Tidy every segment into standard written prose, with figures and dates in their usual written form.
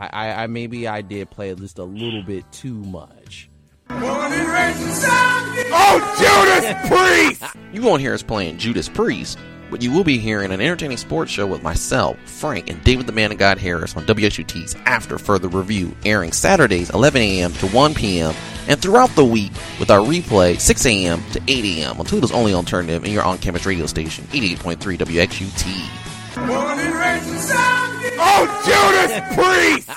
I maybe I did play it just a little bit too much. Oh, Judas Priest! You won't hear us playing Judas Priest, but you will be hearing an entertaining sports show with myself, Frank, and David the Man of God Harris on WXUT's After Further Review, airing Saturdays 11 a.m. to 1 p.m. and throughout the week with our replay 6 a.m. to 8 a.m. on Toledo's only alternative and your on-campus radio station, 88.3 WXUT. Oh, Judas Priest!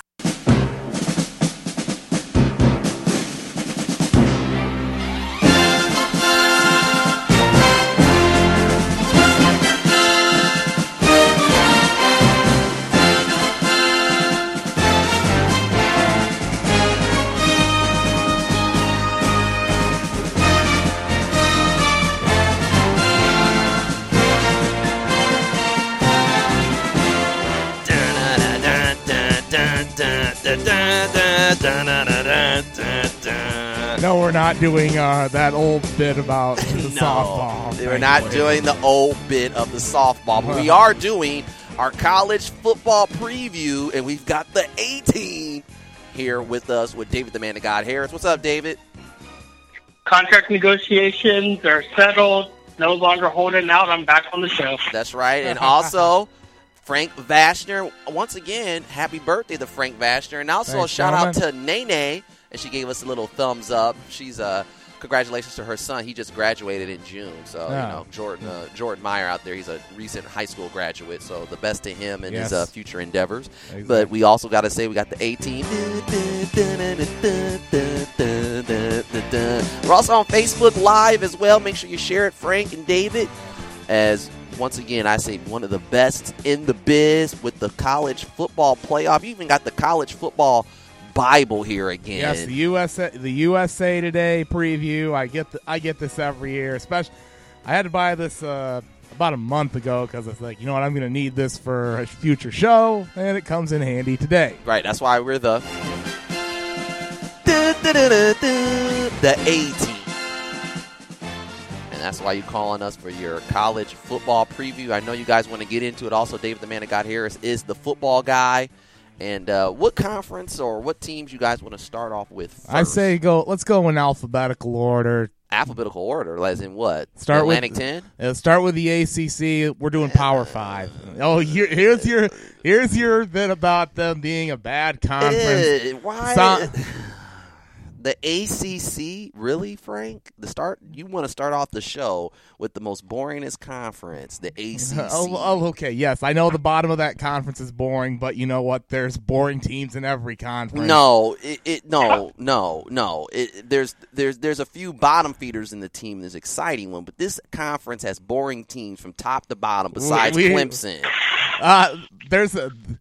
No, we're not doing that old bit about the softball. We're not doing the old bit of the softball, but we are doing our college football preview, and we've got the A-team here with us with David the Man of God Harris. What's up, David? Contract negotiations are settled. No longer holding out. I'm back on the show. That's right. And also, Frank Vashner, once again, happy birthday to Frank Vashner. And also a shout-out to Nene. And she gave us a little thumbs up. She's congratulations to her son. He just graduated in June. So, you know, Jordan Meyer out there, he's a recent high school graduate. So the best to him and his future endeavors. Exactly. But we also got to say we got the A-team. We're also on Facebook Live as well. Make sure you share it, Frank and David. As once again, I say one of the best in the biz with the college football playoff. You even got the college football Bible here again. Yes, the USA Today preview. I get this every year. Especially, I had to buy this about a month ago because it's like, you know what, I'm going to need this for a future show, and it comes in handy today. Right. That's why we're the A-team, and that's why you calling us for your college football preview. I know you guys want to get into it. Also, David the Man that got Harris is the football guy. And what conference or what teams you guys want to start off with first? I say let's go in alphabetical order. Alphabetical order, as in what? Start Atlantic with, 10? Start with the ACC. We're doing Power 5. Oh, here's your bit about them being a bad conference. Why? The ACC, really, Frank? You want to start off the show with the most boringest conference, the ACC. Oh, okay, yes. I know the bottom of that conference is boring, but you know what? There's boring teams in every conference. No. There's a few bottom feeders in the team. There's an exciting one, but this conference has boring teams from top to bottom besides Clemson.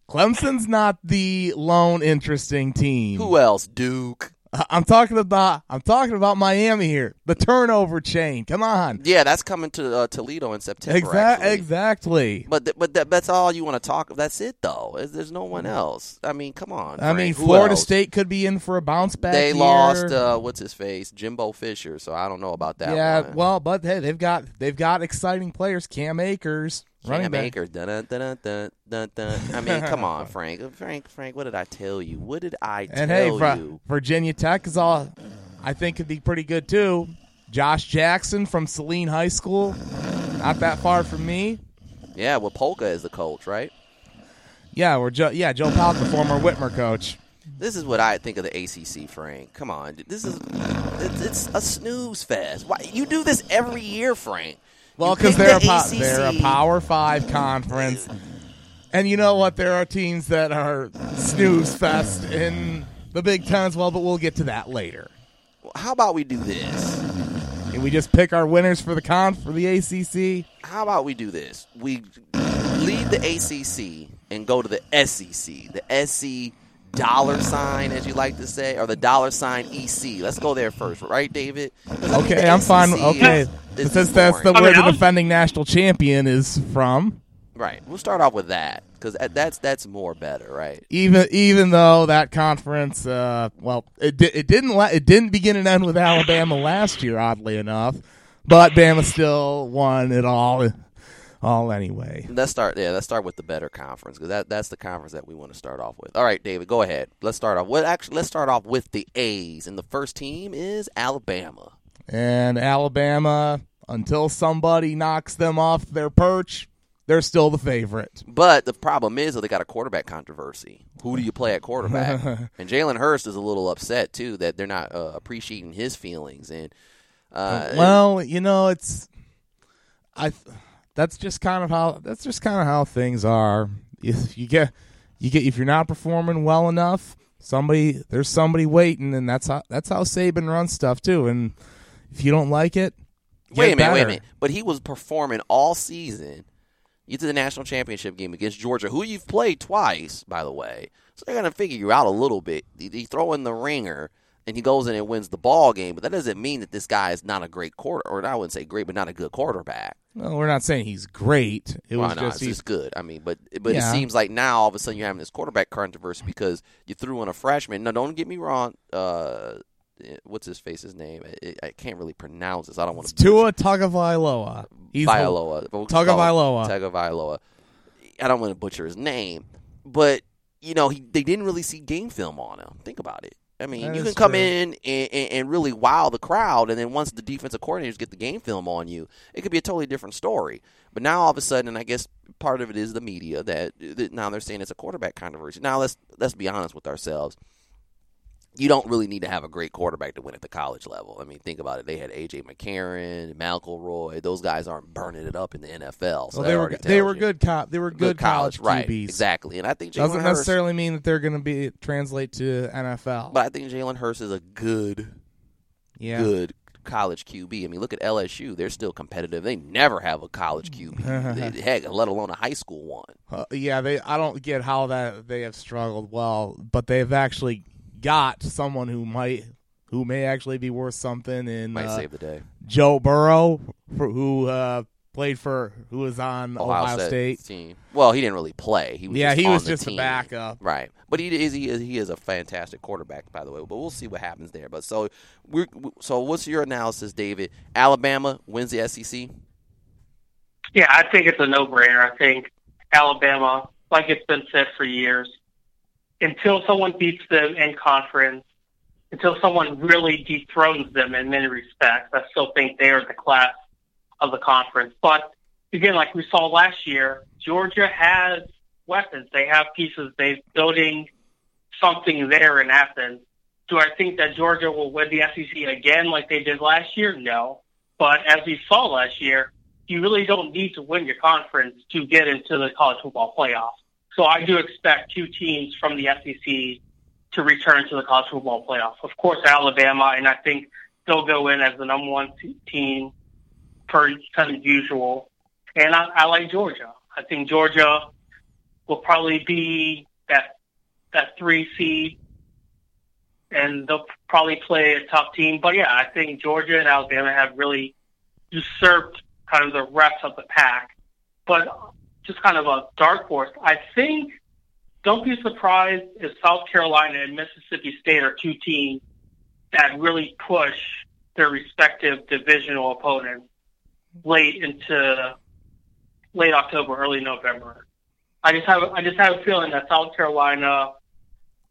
Clemson's not the lone interesting team. Who else? Duke. I'm talking about Miami here. The turnover chain. Come on. Yeah, that's coming to Toledo in September. Exactly. But that's all you want to talk about. That's it, though. There's no one else. I mean, come on. I mean, Florida State could be in for a bounce back. They lost. What's his face? Jimbo Fisher. So I don't know about that. Yeah. One. Well, but hey, they've got exciting players. Cam Akers. Running back. I mean, come on, Frank. Frank, what did I tell you? And hey, Virginia Tech is all I think could be pretty good too. Josh Jackson from Saline High School, not that far from me. Yeah, well, Polka is the coach, right? Yeah, Joe Polka, former Whitmer coach. This is what I think of the ACC, Frank. Come on, it's a snooze fest. Why you do this every year, Frank? Well, because they're a Power 5 conference, and you know what? There are teams that are snooze fest in the Big Ten as well, but we'll get to that later. Well, how about we do this? Can we just pick our winners for the ACC? How about we do this? We leave the ACC and go to the SEC. The SEC $, as you like to say, or the $EC. Let's go there first, right, David? Okay, I'm fine. Okay. Since that's the where the defending national champion is from. Right. We'll start off with that because that's more better, right? Even though that conference, it didn't begin and end with Alabama last year, oddly enough, but Bama still won it all. all anyway. Let's start with the better conference, because that's the conference that we want to start off with. All right, David, go ahead. Let's start off with the A's, and the first team is Alabama. And Alabama, until somebody knocks them off their perch, they're still the favorite. But the problem is that they got a quarterback controversy. Who do you play at quarterback? And Jaylen Hurts is a little upset, too, that they're not appreciating his feelings. And that's just kind of how things are. If if you're not performing well enough, there's somebody waiting, and that's how Saban runs stuff too. And if you don't like it, wait a minute. But he was performing all season. You to the national championship game against Georgia, who you've played twice, by the way. So they're going to figure you out a little bit. He throw in the ringer, and he goes in and wins the ball game. But that doesn't mean that this guy is not a great quarterback, or I wouldn't say great, but not a good quarterback. Well, we're not saying he's great. It's just good. I mean, but yeah. It seems like now all of a sudden you're having this quarterback controversy because you threw in a freshman. Now, don't get me wrong. What's his face? His name? I can't really pronounce this. I don't want to. Tua Tagovailoa. Tagovailoa. I don't want to butcher his name, but they didn't really see game film on him. Think about it. I mean, you can come in and really wow the crowd, and then once the defensive coordinators get the game film on you, it could be a totally different story. But now all of a sudden, and I guess part of it is the media that now they're saying it's a quarterback controversy. Now let's be honest with ourselves. You don't really need to have a great quarterback to win at the college level. I mean, think about it. They had A.J. McCarron, McElroy. Those guys aren't burning it up in the NFL. So they were good college QBs. Right, exactly. And I think Jalen Hurts doesn't necessarily mean that they're going to be translate to NFL. But I think Jalen Hurts is a good college QB. I mean, look at LSU. They're still competitive. They never have a college QB. Heck, let alone a high school one. I don't get how that they have struggled well, but they've actually got someone who may actually be worth something in save the day. Joe Burrow, who was on Ohio State team. Well, he didn't really play. He was just a backup, right? But he is a fantastic quarterback, by the way. But we'll see what happens there. But so what's your analysis, David? Alabama wins the SEC. Yeah, I think it's a no-brainer. I think Alabama, like it's been said for years. Until someone beats them in conference, until someone really dethrones them in many respects, I still think they are the class of the conference. But again, like we saw last year, Georgia has weapons. They have pieces. They're building something there in Athens. Do I think that Georgia will win the SEC again like they did last year? No. But as we saw last year, you really don't need to win your conference to get into the college football playoff. So I do expect two teams from the SEC to return to the college football playoff. Of course, Alabama, and I think they'll go in as the number one team per usual. And I like Georgia. I think Georgia will probably be that 3 seed, and they'll probably play a tough team. But, yeah, I think Georgia and Alabama have really usurped kind of the rest of the pack. But just kind of a dark horse, I think don't be surprised if South Carolina and Mississippi State are two teams that really push their respective divisional opponents late into late October, early November. I just have a feeling that South Carolina,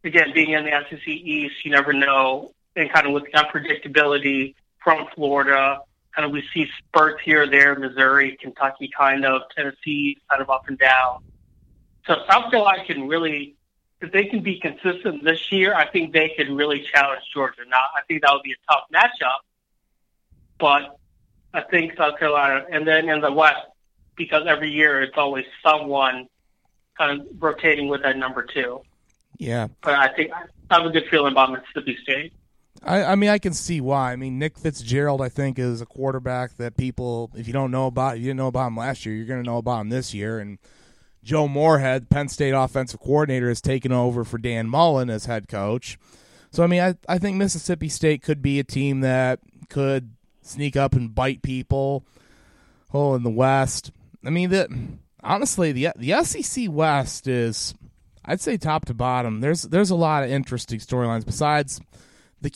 again, being in the SEC East, you never know, and kind of with the unpredictability from Florida, kind of we see spurts here or there, Missouri, Kentucky, kind of, Tennessee, kind of up and down. So South Carolina can really, if they can be consistent this year, I think they could really challenge Georgia. Now, I think that would be a tough matchup, but I think South Carolina, and then in the West, because every year it's always someone kind of rotating with that number two. Yeah. But I think I have a good feeling about Mississippi State. I mean, I can see why. I mean, Nick Fitzgerald, I think, is a quarterback that people, if you don't know about, you didn't know about him last year, you're going to know about him this year. And Joe Moorhead, Penn State offensive coordinator, has taken over for Dan Mullen as head coach. So, I mean, I think Mississippi State could be a team that could sneak up and bite people. Oh, in the West. I mean, honestly, the SEC West is, I'd say, top to bottom. There's a lot of interesting storylines besides the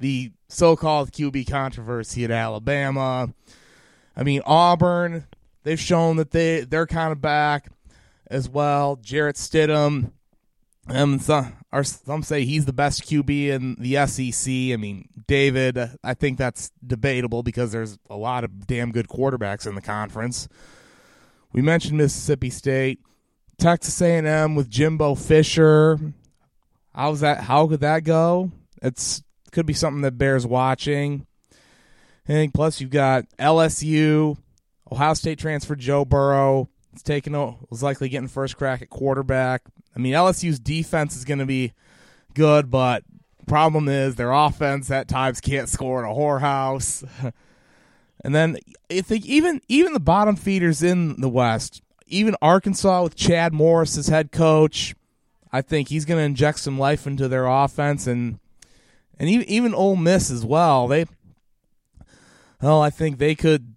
the so-called QB controversy at Alabama. I mean, Auburn, They've shown that they're kind of back as well. Jarrett Stidham, some say he's the best QB in the SEC. I mean, David, I think that's debatable because there's a lot of damn good quarterbacks in the conference. We mentioned Mississippi State. Texas A&M with Jimbo Fisher. How could that go? It could be something that bears watching. And plus, you've got LSU, Ohio State transfer Joe Burrow. Was likely getting first crack at quarterback. I mean, LSU's defense is going to be good, but problem is their offense at times can't score in a whorehouse. And then I think even the bottom feeders in the West, even Arkansas with Chad Morris as head coach, I think he's going to inject some life into their offense, and even Ole Miss as well. I think they could.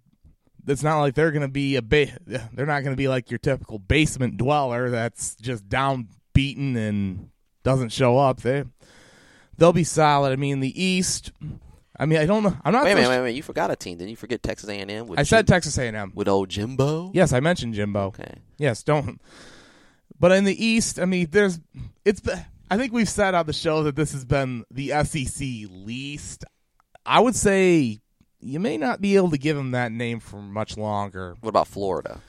It's not like they're going to be they're not going to be like your typical basement dweller that's just down beaten and doesn't show up. They'll be solid. I mean, the East. I mean, I don't know. I'm not. Wait a minute. You forgot a team. Didn't you forget Texas A&M? I said Texas A&M with old Jimbo. Yes, I mentioned Jimbo. Okay. Yes, don't. But in the East, I mean, I think we've said on the show that this has been the SEC least. I would say you may not be able to give them that name for much longer. What about Florida?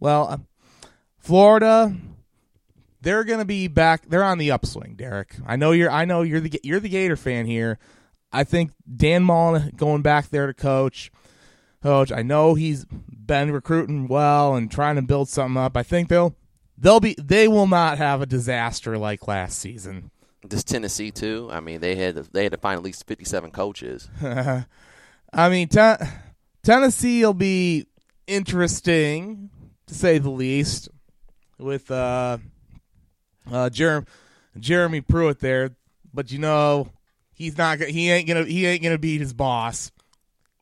Well, Florida, they're going to be back. They're on the upswing, Derek. I know you're the Gator fan here. I think Dan Mullen going back there to coach. I know he's been recruiting well and trying to build something up. I think they will not have a disaster like last season. Does Tennessee too? I mean, they had to find at least 57 coaches. I mean, Tennessee will be interesting to say the least with Jeremy Pruitt there, but you know. He ain't gonna beat his boss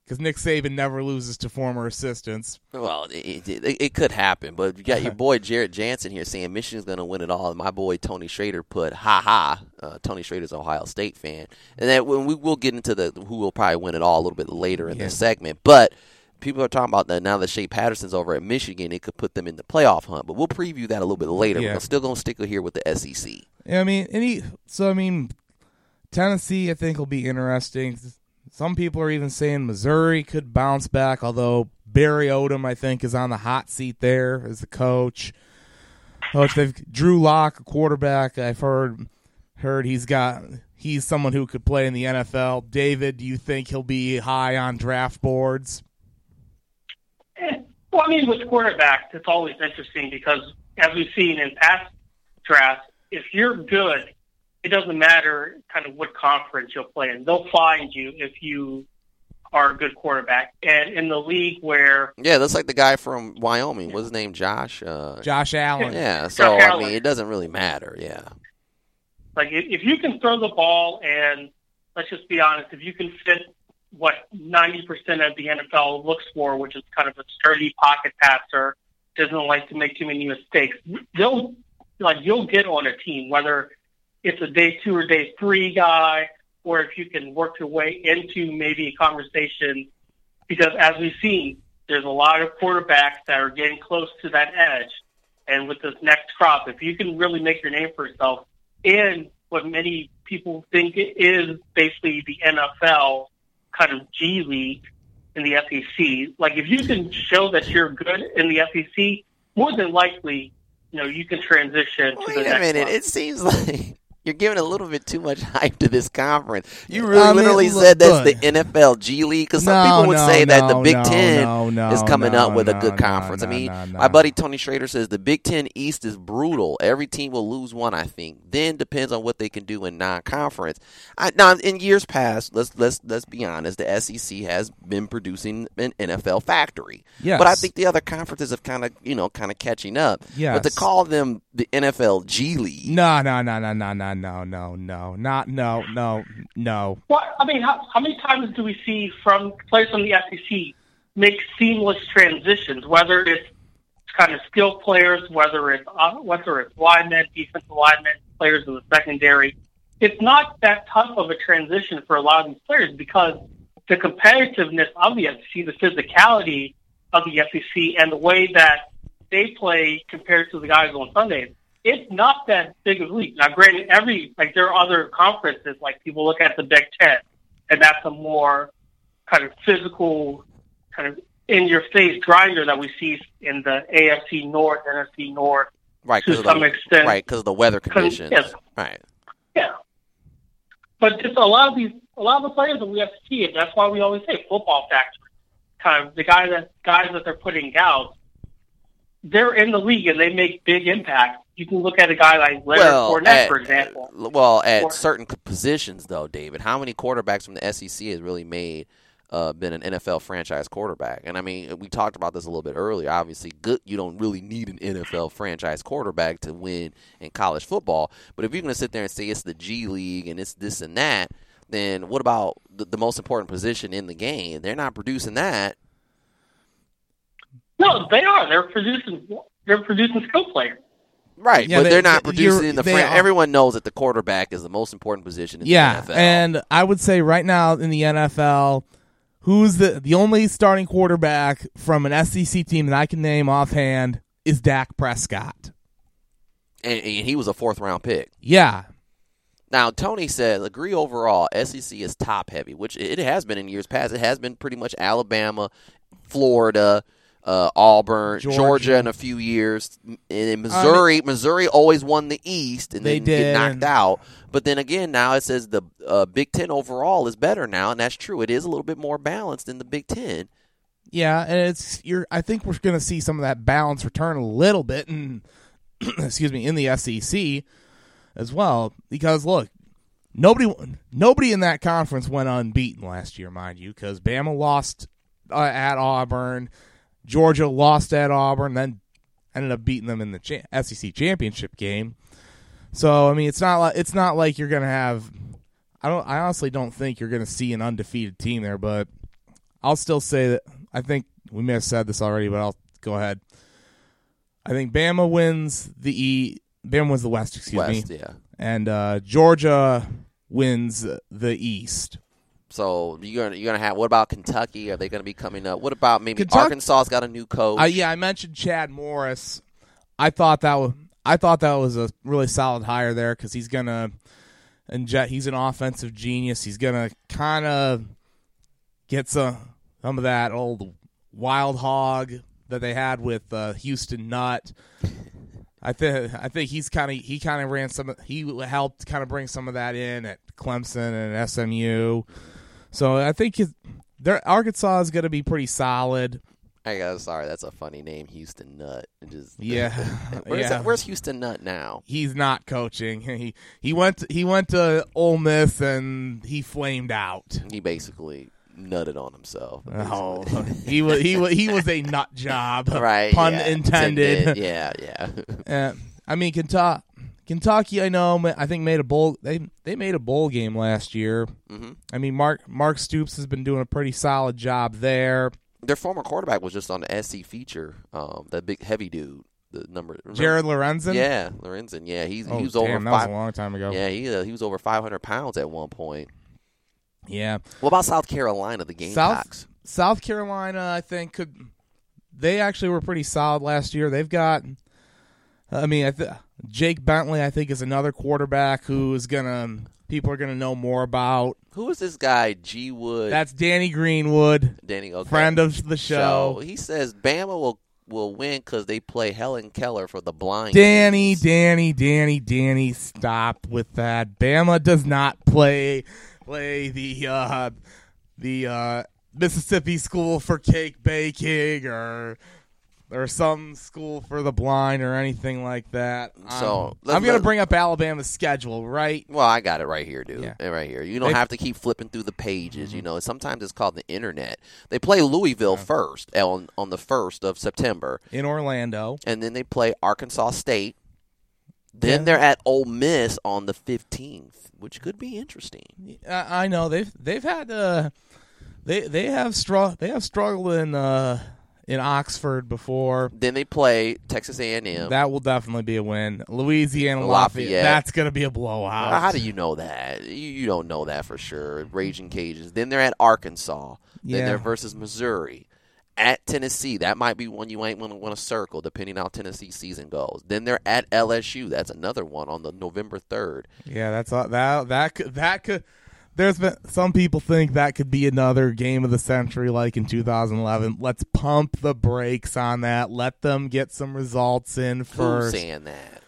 because Nick Saban never loses to former assistants. Well, it could happen, but you got your boy Jarrett Jansen here saying Michigan's gonna win it all. And my boy Tony Schrader put Tony Schrader's an Ohio State fan, and that when we will get into the who will probably win it all a little bit later in this segment, but. People are talking about that now that Shea Patterson's over at Michigan, it could put them in the playoff hunt. But we'll preview that a little bit later. Yeah. We're still gonna stick here with the SEC. Yeah, I mean, Tennessee, I think, will be interesting. Some people are even saying Missouri could bounce back, although Barry Odom, I think, is on the hot seat there as the coach. Drew Lock, a quarterback, I've heard he's someone who could play in the NFL. David, do you think he'll be high on draft boards? Well, I mean, with quarterbacks, it's always interesting because, as we've seen in past drafts, if you're good, it doesn't matter kind of what conference you'll play in. They'll find you if you are a good quarterback. And in the league where... Yeah, that's like the guy from Wyoming. What's his name? Josh? Josh Allen. Yeah, so, I mean, it doesn't really matter, yeah. Like, if you can throw the ball and, let's just be honest, if you can fit what 90% of the NFL looks for, which is kind of a sturdy pocket passer, doesn't like to make too many mistakes, you'll get on a team, whether... it's a day two or day three guy, or if you can work your way into maybe a conversation, because as we've seen, there's a lot of quarterbacks that are getting close to that edge. And with this next crop, if you can really make your name for yourself in what many people think is basically the NFL kind of G League in the SEC, like if you can show that you're good in the SEC, more than likely, you can transition to the next. Wait a minute, it seems like... you're giving a little bit too much hype to this conference. You really literally said that's the NFL G League because some people would say that the Big Ten is coming up with a good conference. I mean, my buddy Tony Schrader says the Big Ten East is brutal. Every team will lose one, I think. Then depends on what they can do in non-conference. Now, in years past, let's be honest, the SEC has been producing an NFL factory. Yes. But I think the other conferences have kind of catching up. Yes. But to call them the NFL G League. No. Well, I mean, how many times do we see from players from the SEC make seamless transitions, whether it's kind of skilled players, whether it's linemen, defensive linemen, players in the secondary? It's not that tough of a transition for a lot of these players because the competitiveness of the SEC, the physicality, of the SEC and the way that they play compared to the guys on Sundays, it's not that big of a leap. Now, granted, there are other conferences, like people look at the Big Ten, and that's a more kind of physical, kind of in-your-face grinder that we see in the AFC North, NFC North, right, to some extent. Right, because of the weather conditions. Yes. Right. Yeah. But just a lot of the players that we have to see, and that's why we always say football factory. Kind of the guys that they're putting out, they're in the league and they make big impacts. You can look at a guy like Leonard Fournette, for example. Well, at certain positions, though, David, how many quarterbacks from the SEC has really been an NFL franchise quarterback? And, I mean, we talked about this a little bit earlier. Obviously, you don't really need an NFL franchise quarterback to win in college football. But if you're going to sit there and say it's the G League and it's this and that, then what about the most important position in the game? They're not producing that. No, they are. They're producing skill players. Right, yeah, but they're not producing in the front. Everyone knows that the quarterback is the most important position in the NFL. And I would say right now in the NFL, who's the only starting quarterback from an SEC team that I can name offhand is Dak Prescott. And he was a fourth-round pick. Yeah. Now, Tony says, agree overall, SEC is top-heavy, which it has been in years past. It has been pretty much Alabama, Florida, Auburn, Georgia in a few years. And Missouri, Missouri always won the East and then get knocked out. But then again, now it says the Big Ten overall is better now, and that's true. It is a little bit more balanced in the Big Ten. Yeah, and I think we're going to see some of that balance return a little bit, and excuse me, in the SEC as well. Because look, nobody in that conference went unbeaten last year, mind you, because Bama lost at Auburn. Georgia lost at Auburn, then ended up beating them in the SEC championship game. So I mean, it's not like you're gonna have. I honestly don't think you're gonna see an undefeated team there. But I'll still say that I think we may have said this already, but I'll go ahead. I think Bama wins the West. Excuse me. Yeah. And Georgia wins the East. So you're gonna have. What about Kentucky? Are they gonna be coming up? What about maybe Arkansas's got a new coach? Yeah, I mentioned Chad Morris. I thought that was a really solid hire there because he's gonna inject. He's an offensive genius. He's gonna kind of get some of that old wild hog that they had with Houston Nutt. I think he kind of ran some. He helped kind of bring some of that in at Clemson and SMU. So I think Arkansas is going to be pretty solid. Sorry, that's a funny name, Houston Nutt. Where's Houston Nutt now? He's not coaching. He went to Ole Miss and he flamed out. He basically nutted on himself. Oh, he was a nut job, right? Pun intended. Yeah. I mean, Kentucky, I think made a bowl. They made a bowl game last year. Mm-hmm. I mean, Mark Stoops has been doing a pretty solid job there. Their former quarterback was just on the SC feature. That big heavy dude, Jared Lorenzen. Yeah, Lorenzen. Yeah, he was over. That was a long time ago. Yeah, he was over 500 pounds at one point. Yeah. What about South Carolina? The Gamecocks. South Carolina, I think they actually were pretty solid last year. They've got. Jake Bentley, I think, is another quarterback people are gonna know more about. Who is this guy? G Wood. That's Danny Greenwood. Okay. Friend of the show. So he says Bama will win because they play Helen Keller for the blind. Danny, stop with that. Bama does not play the Mississippi School for Cake Baking or some school for the blind or anything like that. So I'm going to bring up Alabama's schedule, right? Well, I got it right here, dude. Yeah. Right here. You don't have to keep flipping through the pages. Mm-hmm. You know, sometimes it's called the internet. They play Louisville first on the 1st of September. In Orlando. And then they play Arkansas State. Then they're at Ole Miss on the 15th, which could be interesting. I know they've had they have struggled in Oxford before. Then they play Texas A&M. That will definitely be a win. Louisiana Lafayette. That's going to be a blowout. How do you know that? You don't know that for sure. Raging Cajuns. Then they're at Arkansas. Then they're versus Missouri. at Tennessee. That might be one you ain't going to want to circle, depending on how Tennessee season goes. Then they're at LSU. That's another one on the November 3rd. Yeah, that's that could. There's been some people think that could be another game of the century, like in 2011. Let's pump the brakes on that. Let them get some results in first. Who's saying that?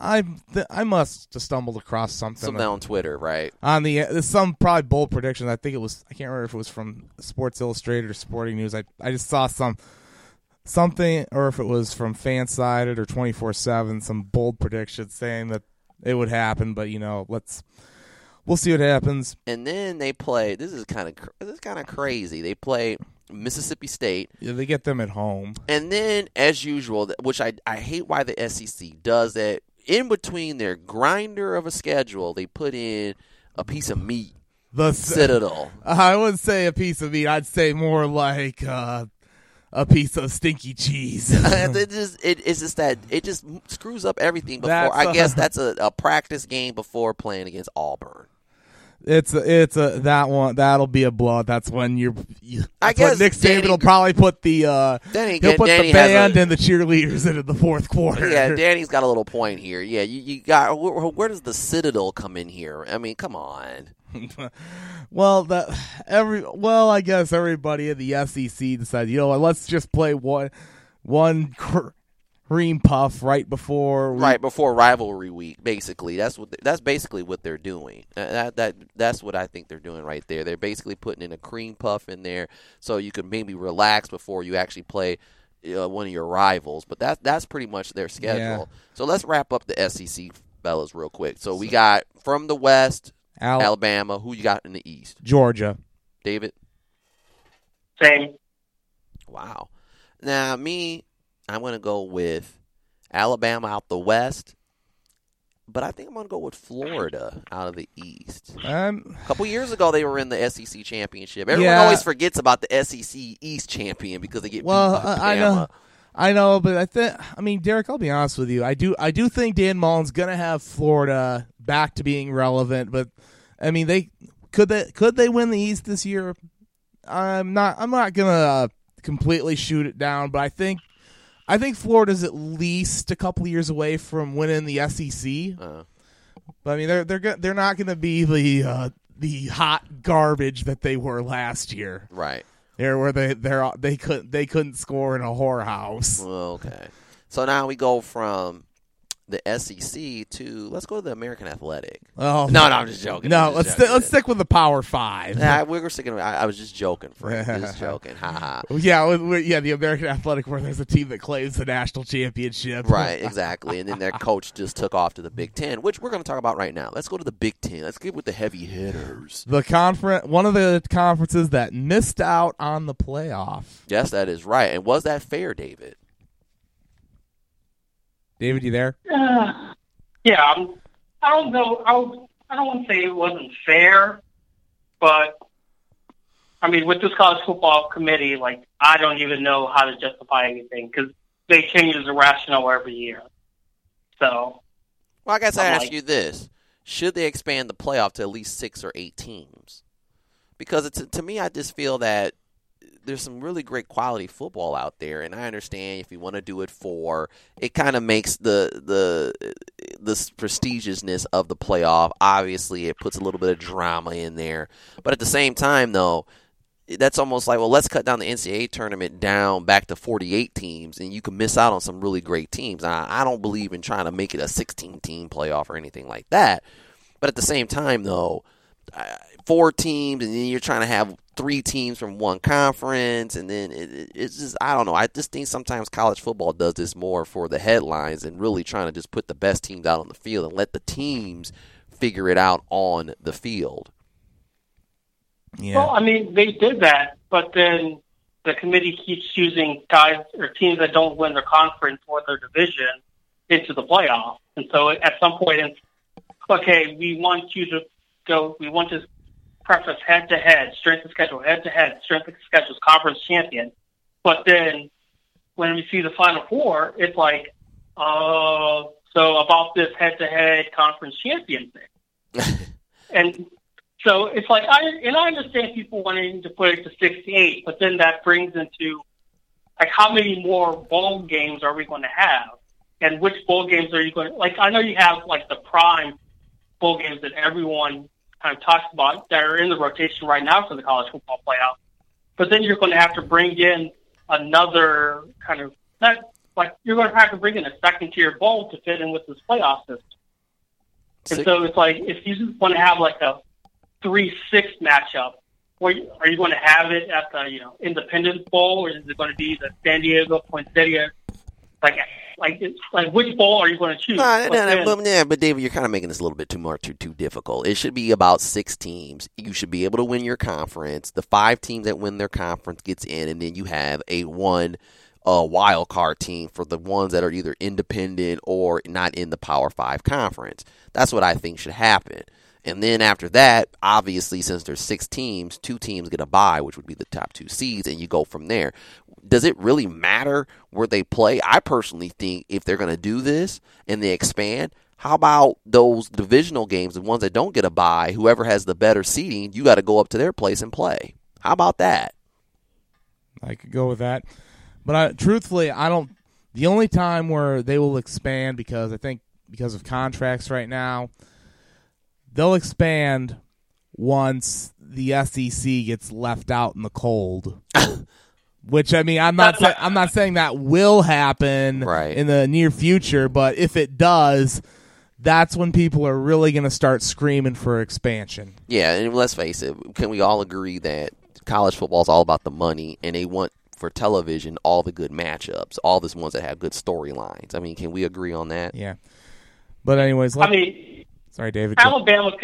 I must have stumbled across something on Twitter, right? On the some probably bold prediction. I think it was, I can't remember if it was from Sports Illustrated or Sporting News. I just saw something, or if it was from Fansided or 24/7, some bold prediction saying that it would happen. But we'll see what happens. And then they play. This is kind of crazy. They play Mississippi State. Yeah, they get them at home. And then, as usual, which I hate why the SEC does that. In between their grinder of a schedule, they put in a piece of meat. The Citadel. I wouldn't say a piece of meat. I'd say more like a piece of stinky cheese. It just screws up everything. I guess that's a practice game before playing against Auburn. It's that one, that'll be a blowout. That's when Nick Saban will probably put the band and the cheerleaders into the fourth quarter. Yeah, Danny's got a little point here. Yeah, you got where does the Citadel come in here? I mean, come on. I guess everybody in the SEC decided, let's just play one cream puff right before rivalry week. Basically, that's basically what they're doing. That's what I think they're doing right there. They're basically putting in a cream puff in there so you can maybe relax before you actually play one of your rivals. But that's pretty much their schedule. Yeah. So let's wrap up the SEC, fellas, real quick. So we got from the West, Alabama. Who you got in the East? Georgia. David? Same. Wow. Now me, I'm going to go with Alabama out the West, but I think I'm going to go with Florida out of the East. A couple years ago, they were in the SEC championship. Everyone always forgets about the SEC East champion because they get beat by Alabama. I know, but Derek, I'll be honest with you. I do think Dan Mullen's going to have Florida back to being relevant, but I mean, could they win the East this year? I'm not going to completely shoot it down, but I think Florida's at least a couple of years away from winning the SEC. But I mean, they're not going to be the hot garbage that they were last year, right? They couldn't score in a whorehouse. Okay, so now we go from the SEC to let's go to the American Athletic. Oh no, I'm just joking. No, let's stick with the Power Five. Nah, we were sticking. I was just joking, Frank. Just joking. Ha ha. Yeah. The American Athletic, where there's a team that claims the national championship. Right, exactly. And then their coach just took off to the Big Ten, which we're going to talk about right now. Let's go to the Big Ten. Let's get with the heavy hitters. One of the conferences that missed out on the playoff. Yes, that is right. And was that fair, David? David, you there? I don't know. I don't want to say it wasn't fair, but I mean, with this college football committee, like I don't even know how to justify anything because they change the rationale every year. So, well, I guess I ask you this: should they expand the playoff to at least 6 or 8 teams? Because to me, I just feel that there's some really great quality football out there, and I understand if you want to do it 4, it kind of makes the prestigiousness of the playoff. Obviously, it puts a little bit of drama in there, but at the same time, though, that's almost like, well, let's cut down the NCAA tournament down back to 48 teams, and you can miss out on some really great teams. I don't believe in trying to make it a 16-team playoff or anything like that, but at the same time, though, 4 teams, and then you're trying to have 3 teams from one conference, and then it's just, I don't know. I just think sometimes college football does this more for the headlines and really trying to just put the best teams out on the field and let the teams figure it out on the field. Yeah. Well, I mean, they did that, but then the committee keeps choosing guys or teams that don't win their conference or their division into the playoff. And so at some point, it's, okay, we want to preface head-to-head, strength of schedule, head-to-head, strength of schedules, conference champion. But then when we see the Final Four, it's like, oh, so about this head-to-head conference champion thing. And so it's like, I understand people wanting to put it to 6 to 8, but then that brings into Like, how many more bowl games are we going to have? And which bowl games are you going to, like, I know you have, like, the prime bowl games that everyone kind of talks about that are in the rotation right now for the college football playoff. But then you're going to have to bring in another kind of, not, like, you're going to have to bring in a second-tier bowl to fit in with this playoff system. And so it's like, if you just want to have, like, a 3-6 matchup, are you going to have it at the, you know, Independence Bowl, or is it going to be the San Diego Poinsettia? Like which bowl are you going to choose? But David, you're kind of making this a little bit too difficult. It should be about 6 teams. You should be able to win your conference. The 5 teams that win their conference gets in, and then you have a wild card team for the ones that are either independent or not in the Power 5 conference. That's what I think should happen. And then after that, obviously, since there's 6 teams, 2 teams get a bye, which would be the top 2 seeds, and you go from there. Does it really matter where they play? I personally think if they're going to do this and they expand, how about those divisional games, the ones that don't get a bye, whoever has the better seeding, you got to go up to their place and play. How about that? I could go with that. But truthfully, I don't – the only time where they will expand, because I think because of contracts right now, they'll expand once the SEC gets left out in the cold. Which, I mean, I'm not saying that will happen in the near future, but if it does, that's when people are really going to start screaming for expansion. Yeah, and let's face it, can we all agree that college football is all about the money, and they want for television all the good matchups, all the ones that have good storylines? I mean, can we agree on that? Yeah. But anyways, sorry, David. Alabama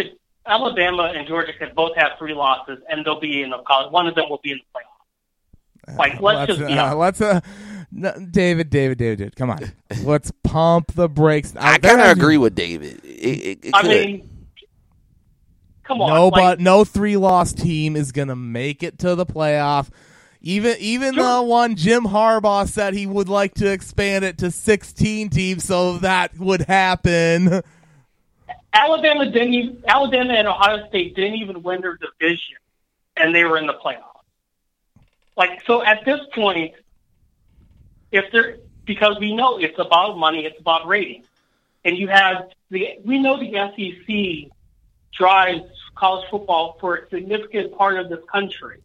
and Georgia could both have 3 losses, and they'll be in the college. One of them will be in the playoffs. Like, David, come on. Let's pump the brakes. I kind of agree with David. I mean, come on. No 3-loss team is going to make it to the playoff. Even the one Jim Harbaugh said he would like to expand it to 16 teams, so that would happen. Alabama and Ohio State didn't even win their division, and they were in the playoff. Like, so at this point, because we know it's about money, it's about ratings. And we know the SEC drives college football for a significant part of this country.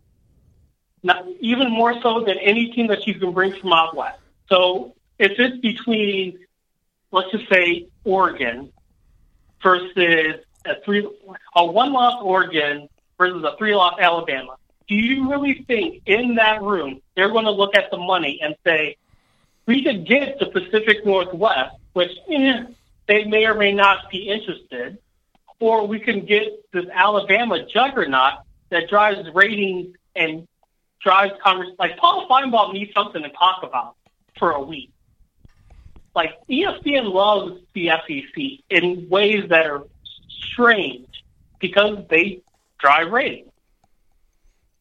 Now, even more so than any team that you can bring from out west. So if it's between, let's just say, Oregon versus a 1-loss Oregon versus a 3-loss Alabama, do you really think in that room they're going to look at the money and say, we could get the Pacific Northwest, which they may or may not be interested, or we can get this Alabama juggernaut that drives ratings and drives conversation? Like, Paul Feinbaum needs something to talk about for a week. Like, ESPN loves the SEC in ways that are strange because they drive ratings.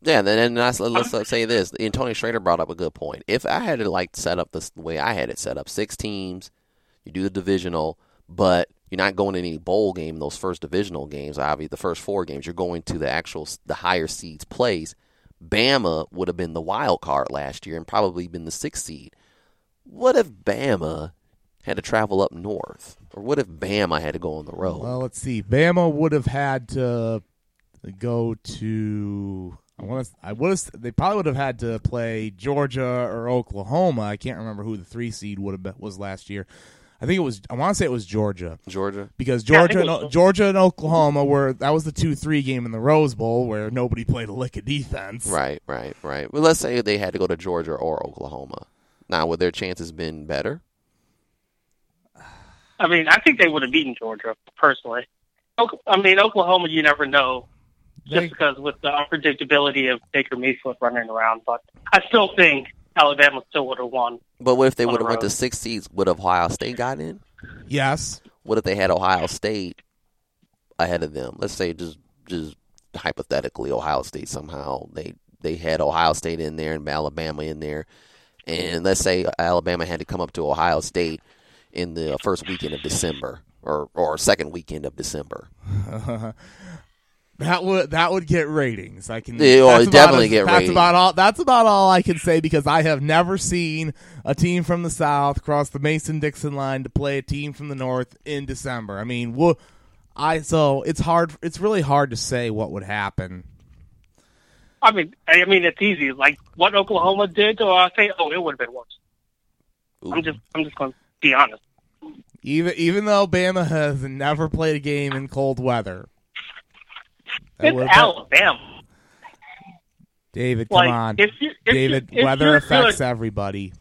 Yeah, and let's say this. And Tony Schrader brought up a good point. If I had to, like, set up this the way I had it set up, 6 teams, you do the divisional, but you're not going to any bowl game in those first divisional games. Obviously, the first 4 games, you're going to the higher seeds place. Bama would have been the wild card last year and probably been the 6th seed. What if Bama had to travel up north? Or what if Bama had to go on the road? Well, let's see. Bama would have had to go to... they probably would have had to play Georgia or Oklahoma. I can't remember who the 3 seed would have been, was last year. I want to say it was Georgia. Georgia, because Georgia and Oklahoma that was the 2-3 game in the Rose Bowl where nobody played a lick of defense. Right. Well, let's say they had to go to Georgia or Oklahoma. Now, would their chances been better? I mean, I think they would have beaten Georgia personally. I mean, Oklahoma, you never know. Just because with the unpredictability of Baker Mayfield running around, but I still think Alabama still would have won. But what if they would have went to 6 seeds? Would Ohio State got in? Yes. What if they had Ohio State ahead of them? Let's say just hypothetically, Ohio State somehow they had Ohio State in there and Alabama in there, and let's say Alabama had to come up to Ohio State in the first weekend of December or second weekend of December. That would get ratings. It would definitely get ratings. That's about all I can say, because I have never seen a team from the South cross the Mason-Dixon line to play a team from the North in December. I mean, so it's hard. It's really hard to say what would happen. I mean, it's easy. Like what Oklahoma did, or I say, it would have been worse. Ooh. I'm just going to be honest. Even though Bama has never played a game in cold weather. It's Alabama. David, come on. If weather affects everybody.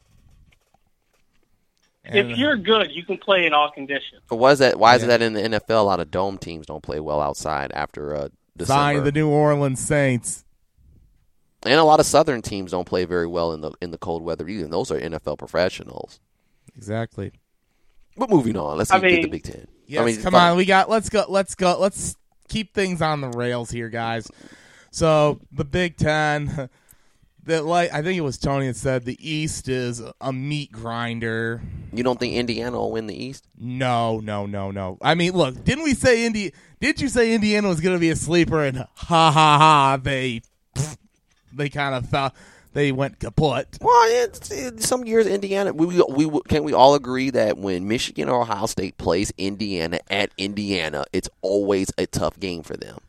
If you're good, you can play in all conditions. Why is that in the NFL? A lot of dome teams don't play well outside after December. Sign the New Orleans Saints. And a lot of Southern teams don't play very well in the cold weather either. And those are NFL professionals. Exactly. But moving on, let's get the Big Ten. Yes, Let's go. Let's keep things on the rails here, guys. So the Big Ten, I think it was Tony that said the East is a meat grinder. You don't think Indiana will win the East? No. I mean, look, didn't we say Did you say Indiana was going to be a sleeper? And they kind of thought they went kaput. Well, some years Indiana. Can we all agree that when Michigan or Ohio State plays Indiana at Indiana, it's always a tough game for them?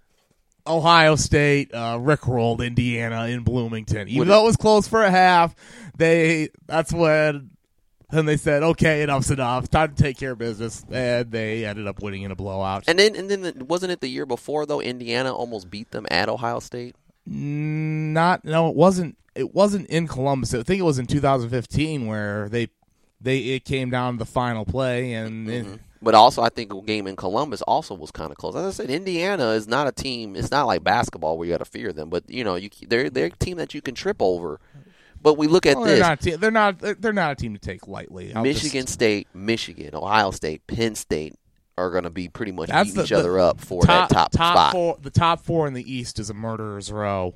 Ohio State rickrolled Indiana in Bloomington, even though it was close for a half. They said, "Okay, enough's enough. Time to take care of business," and they ended up winning in a blowout. And then, wasn't it the year before though? Indiana almost beat them at Ohio State. No, it wasn't. It wasn't in Columbus. I think it was in 2015 where it came down to the final play. But also, I think a game in Columbus also was kind of close. As I said, Indiana is not a team. It's not like basketball where you got to fear them. But they're a team that you can trip over. But we look at this. They're not a team to take lightly. Michigan State, Michigan, Ohio State, Penn State are going to be pretty much each other up for that top spot. The top four in the East is a murderer's row.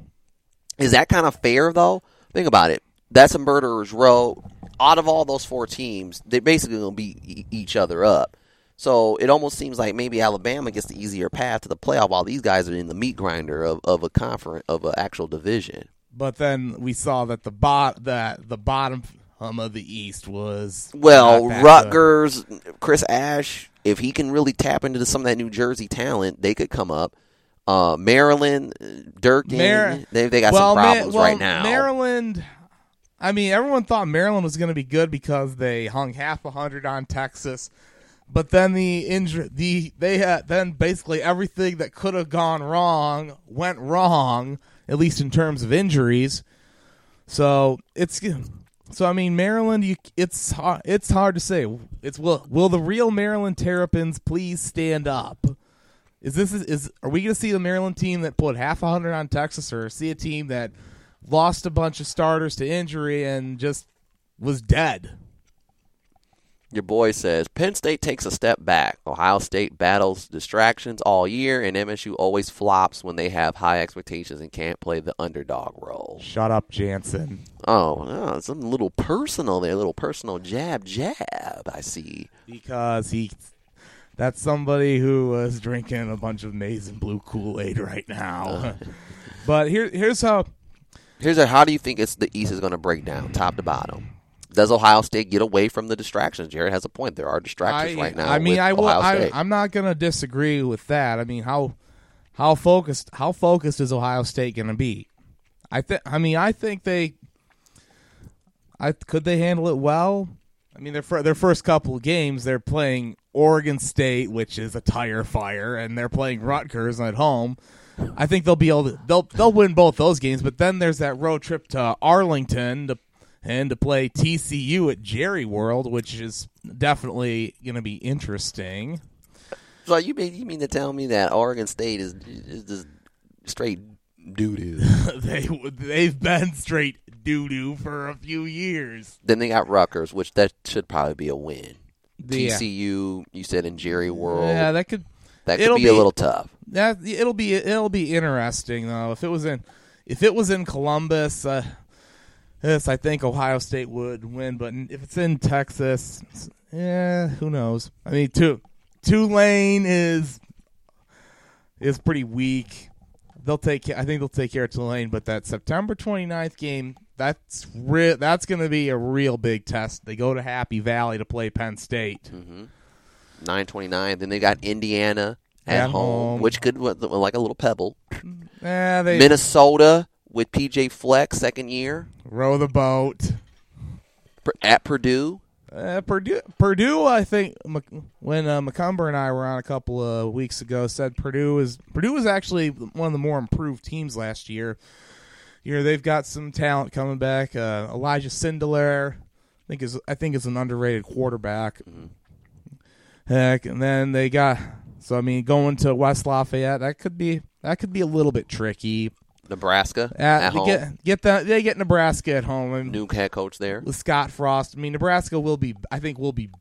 Is that kind of fair, though? Think about it. That's a murderer's row. Out of all those four teams, they're basically going to beat each other up. So it almost seems like maybe Alabama gets the easier path to the playoff while these guys are in the meat grinder of a conference, of an actual division. But then we saw that the bottom of the East was... Well, Rutgers, Chris Ash, if he can really tap into some of that New Jersey talent, they could come up. Maryland, Durkin, they got some problems right now. Maryland, I mean, everyone thought Maryland was going to be good because they hung 100 on Texas, but then basically everything that could have gone wrong went wrong, at least in terms of injuries. So I mean, Maryland, it's hard to say. Will the real Maryland Terrapins please stand up? Are we going to see the Maryland team that put 100 on Texas, or see a team that lost a bunch of starters to injury and just was dead? Your boy says, Penn State takes a step back. Ohio State battles distractions all year, and MSU always flops when they have high expectations and can't play the underdog role. Shut up, Jansen. Oh, no, something little personal there, little personal jab, I see. Because that's somebody who is drinking a bunch of maize and blue Kool-Aid right now. But here's how do you think the East is going to break down, top to bottom? Does Ohio State get away from the distractions? Jared has a point. There are distractions right now. I mean, I'm not going to disagree with that. I mean, how focused is Ohio State going to be? Could they handle it well? I mean, their first couple of games, they're playing Oregon State, which is a tire fire, and they're playing Rutgers at home. I think they'll be able to they'll win both those games, but then there's that road trip to Arlington to play TCU at Jerry World, which is definitely going to be interesting. So you mean to tell me that Oregon State is just straight doo-doo? They've been straight doo-doo for a few years. Then they got Rutgers, which that should probably be a win. TCU, you said, in Jerry World. Yeah, that could be a little tough. It'll be interesting though. If it was in Columbus, I think Ohio State would win. But if it's in Texas, who knows? I mean, Tulane is pretty weak. I think they'll take care of Tulane, but that September 29th game, that's going to be a real big test. They go to Happy Valley to play Penn State. Mm-hmm. 9:29. Then they got Indiana at home, which could like a little pebble. Minnesota with PJ Fleck, second year. Row the boat. At Purdue. Purdue, I think when McCumber and I were on a couple of weeks ago, said Purdue was actually one of the more improved teams last year. You know, they've got some talent coming back. Elijah Sindelar, I think is an underrated quarterback. Mm-hmm. Heck, and then they got going to West Lafayette. That could be a little bit tricky. Nebraska at home. They get Nebraska at home. And new head coach there with Scott Frost. I mean, Nebraska will be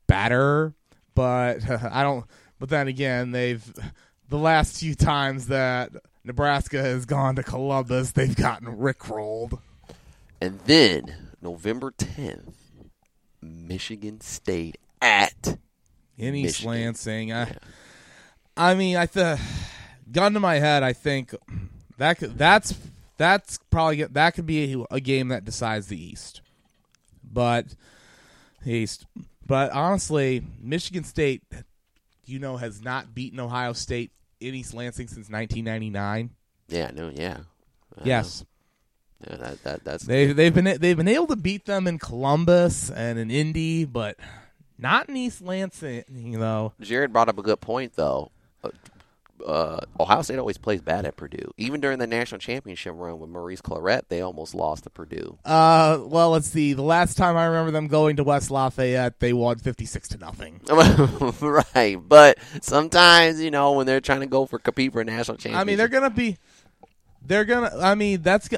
better, but I don't. But then again, the last few times that Nebraska has gone to Columbus, they've gotten rickrolled. And then November 10th, Michigan State at in East Lansing. I mean, gun to my head, I think. That could be a game that decides the East, but honestly, Michigan State, has not beaten Ohio State in East Lansing since 1999. Yeah, that's they've been able to beat them in Columbus and in Indy, but not in East Lansing. Jared brought up a good point though. Ohio State always plays bad at Purdue. Even during the national championship run with Maurice Clarett, they almost lost to Purdue. Well, let's see. The last time I remember them going to West Lafayette, they won 56-0. Right, but sometimes when they're trying to compete for a national championship,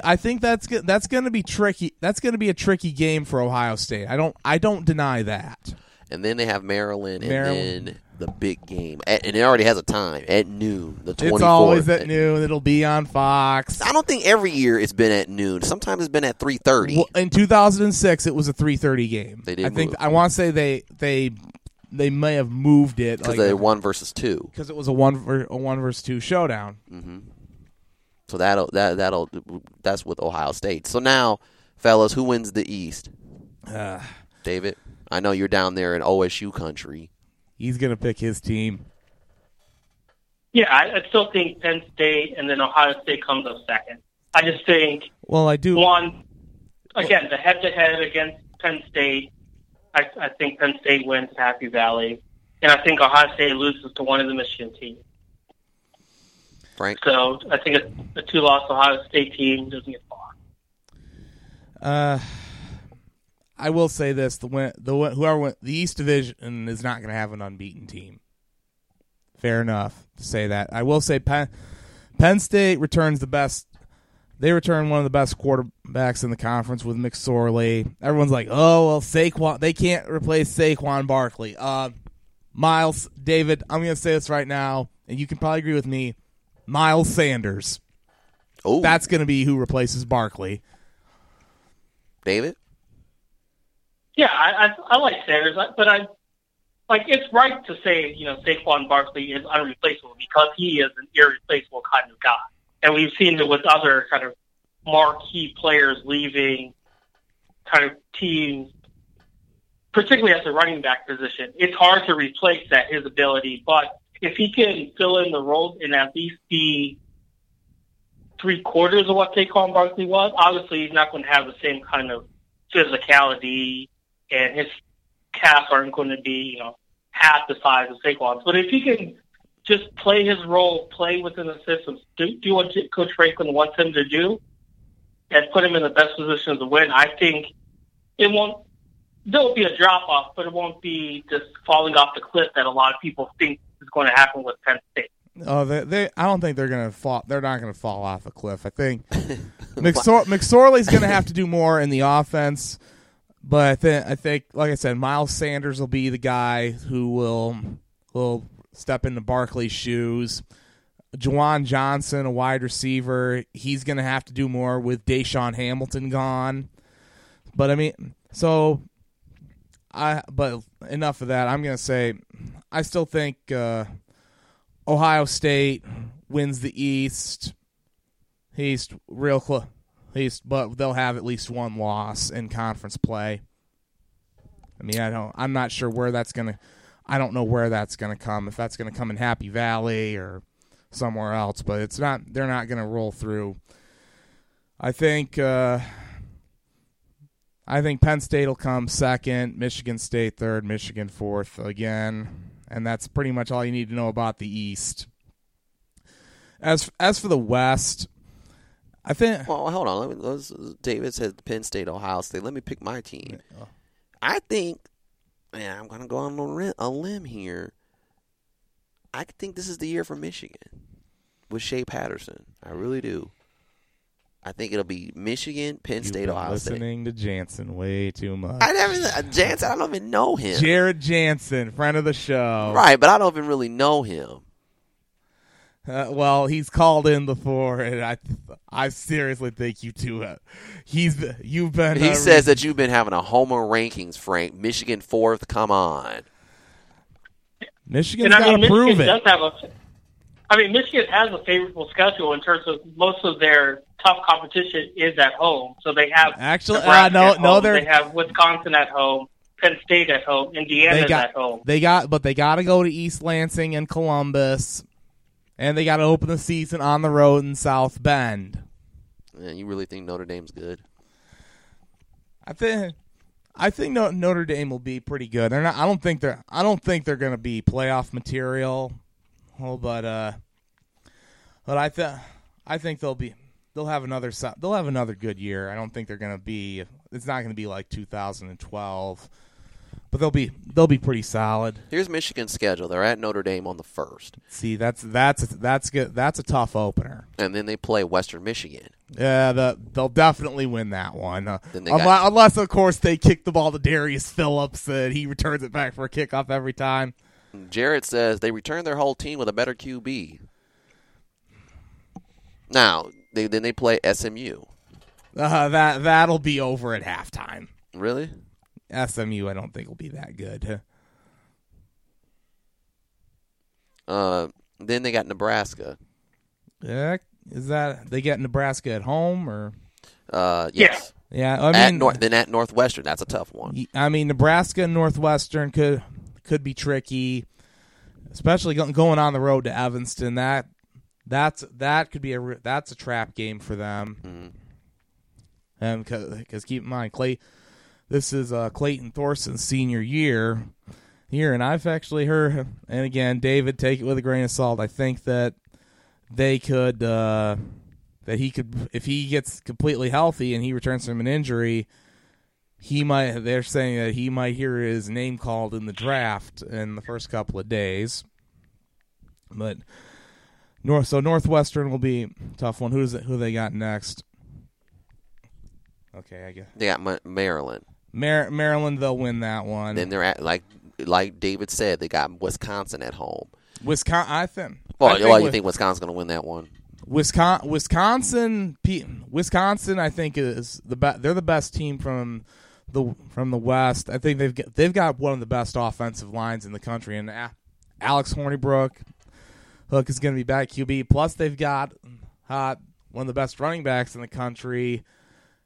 I think that's going to be tricky. That's going to be a tricky game for Ohio State. I don't deny that. And then they have Maryland. Then the big game. And it already has a time at noon, the 24th. It's always at noon. It'll be on Fox. I don't think every year it's been at noon. Sometimes it's been at 3:30. Well, in 2006, it was a 3:30 game. I want to say they may have moved it. Because they 1 versus 2. Because it was a 1 versus 2 showdown. Mm-hmm. So that's with Ohio State. So now, fellas, who wins the East? David? I know you're down there in OSU country. He's going to pick his team. Yeah, I still think Penn State and then Ohio State comes up second. I just think the head-to-head against Penn State, I think Penn State wins Happy Valley, and I think Ohio State loses to one of the Michigan teams. Frank? So I think a two-loss Ohio State team doesn't get far. I will say this: the East Division is not going to have an unbeaten team. Fair enough to say that. I will say Penn State returns the best. They return one of the best quarterbacks in the conference with McSorley. Everyone's like, "Oh well, Saquon. They can't replace Saquon Barkley." Miles, David, I'm going to say this right now, and you can probably agree with me. Miles Sanders. Oh, that's going to be who replaces Barkley. David. Yeah, I like Sanders, but it's right to say Saquon Barkley is unreplaceable because he is an irreplaceable kind of guy, and we've seen it with other kind of marquee players leaving kind of teams, particularly at the running back position. It's hard to replace that his ability, but if he can fill in the role and at least be 3/4 of what Saquon Barkley was, obviously he's not going to have the same kind of physicality. And his calves aren't going to be, half the size of Saquon's. But if he can just play his role, play within the system, do what Coach Franklin wants him to do, and put him in the best position to win, I think it won't. There'll be a drop off, but it won't be just falling off the cliff that a lot of people think is going to happen with Penn State. Oh, I don't think they're going to fall. They're not going to fall off a cliff. I think McSorley's going to have to do more in the offense. But I think, like I said, Miles Sanders will be the guy who will step into Barkley's shoes. Juwan Johnson, a wide receiver, he's going to have to do more with Deshaun Hamilton gone. But I mean, but enough of that. I'm going to say, I still think Ohio State wins the East. He's real close. But they'll have at least one loss in conference play. I mean, I'm not sure where that's going to – I don't know where that's going to come, if that's going to come in Happy Valley or somewhere else. But it's not – they're not going to roll through. I think Penn State will come second, Michigan State third, Michigan fourth again. And that's pretty much all you need to know about the East. As for the West – I think. Well, hold on. David says Penn State, Ohio State. Let me pick my team. Oh. I think, man, I'm going to go on a limb here. I think this is the year for Michigan with Shea Patterson. I really do. I think it'll be Michigan, Penn State, Ohio State. You've been listening to Jansen way too much. Jansen, I don't even know him. Jared Jansen, friend of the show. Right, but I don't even really know him. Well, he's called in before, and I seriously think you two have. He says that you've been having a homer rankings, Frank. Michigan fourth. Come on. Michigan's got to prove it. Michigan has a favorable schedule in terms of most of their tough competition is at home. So they have they have Wisconsin at home, Penn State at home, Indiana's at home. They got to go to East Lansing and Columbus. And they got to open the season on the road in South Bend. Man, you really think Notre Dame's good? I think Notre Dame will be pretty good. They're not. I don't think they're going to be playoff material. Oh, but I think they'll be. They'll have another good year. I don't think they're going to be. It's not going to be like 2012. But they'll be pretty solid. Here's Michigan's schedule. They're at Notre Dame on the 1st. See, that's good. That's a tough opener. And then they play Western Michigan. Yeah, they'll definitely win that one. Unless of course they kick the ball to Darius Phillips and he returns it back for a kickoff every time. Jarrett says they return their whole team with a better QB. Now they play SMU. That'll be over at halftime. Really? SMU, I don't think will be that good. Then they got Nebraska. Yeah, is that they get Nebraska at home or? Yes. Yeah, I mean, at Northwestern, that's a tough one. I mean, Nebraska and Northwestern could be tricky, especially going on the road to Evanston. That's a trap game for them. And because keep in mind, Clay. This is Clayton Thorson's senior year, and I've actually heard, and again, David, take it with a grain of salt. I think that they could, that he could, if he gets completely healthy and he returns from an injury, they're saying that he might hear his name called in the draft in the first couple of days. But so Northwestern will be a tough one. Who they got next? Okay, I guess they got Maryland. Maryland, they'll win that one. Then they're at like David said, they got Wisconsin at home. You think Wisconsin's going to win that one? Wisconsin, I think is the best. They're the best team from the West. I think they've got one of the best offensive lines in the country, and Alex Hornibrook is going to be back QB. Plus, they've got one of the best running backs in the country.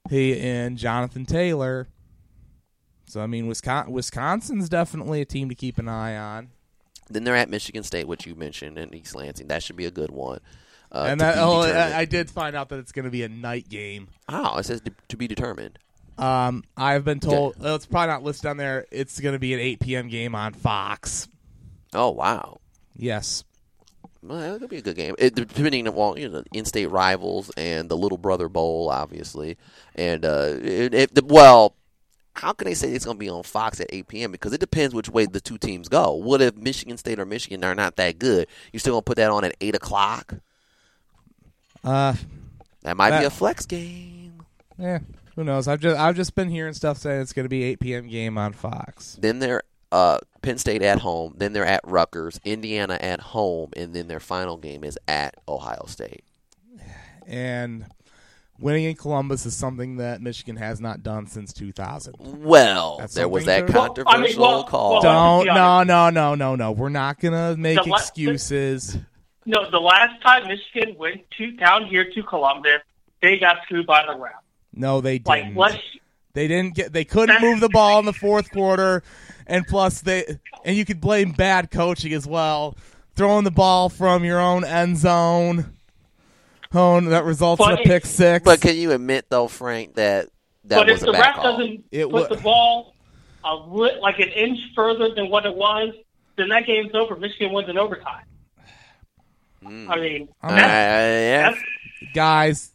He and Jonathan Taylor. So, I mean, Wisconsin's definitely a team to keep an eye on. Then they're at Michigan State, which you mentioned, and East Lansing. That should be a good one. I did find out that it's going to be a night game. Oh, it says to be determined. I've been told it's probably not listed on there. It's going to be an 8 p.m. game on Fox. Oh, wow. Yes. Well, it'll be a good game. Depending on the in-state rivals and the Little Brother Bowl, obviously. And how can they say it's going to be on Fox at 8 p.m.? Because it depends which way the two teams go. What if Michigan State or Michigan are not that good? You still going to put that on at 8 o'clock? That might be a flex game. Yeah, who knows? I've just been hearing stuff saying it's going to be 8 p.m. game on Fox. Then they're Penn State at home, then they're at Rutgers, Indiana at home, and then their final game is at Ohio State. And winning in Columbus is something that Michigan has not done since 2000. Well, there was that controversial call. No, no, no, no, no, no. We're not going to make excuses. No, the last time Michigan went to down here to Columbus, they got screwed by the round. No, they didn't. They couldn't move the ball in the fourth quarter, and plus you could blame bad coaching as well, throwing the ball from your own end zone. Oh, that results in a pick six. But can you admit though, Frank, that was a bad call? But if the ref doesn't put the ball like an inch further than what it was, then that game's over. Michigan wins in overtime. I mean, guys,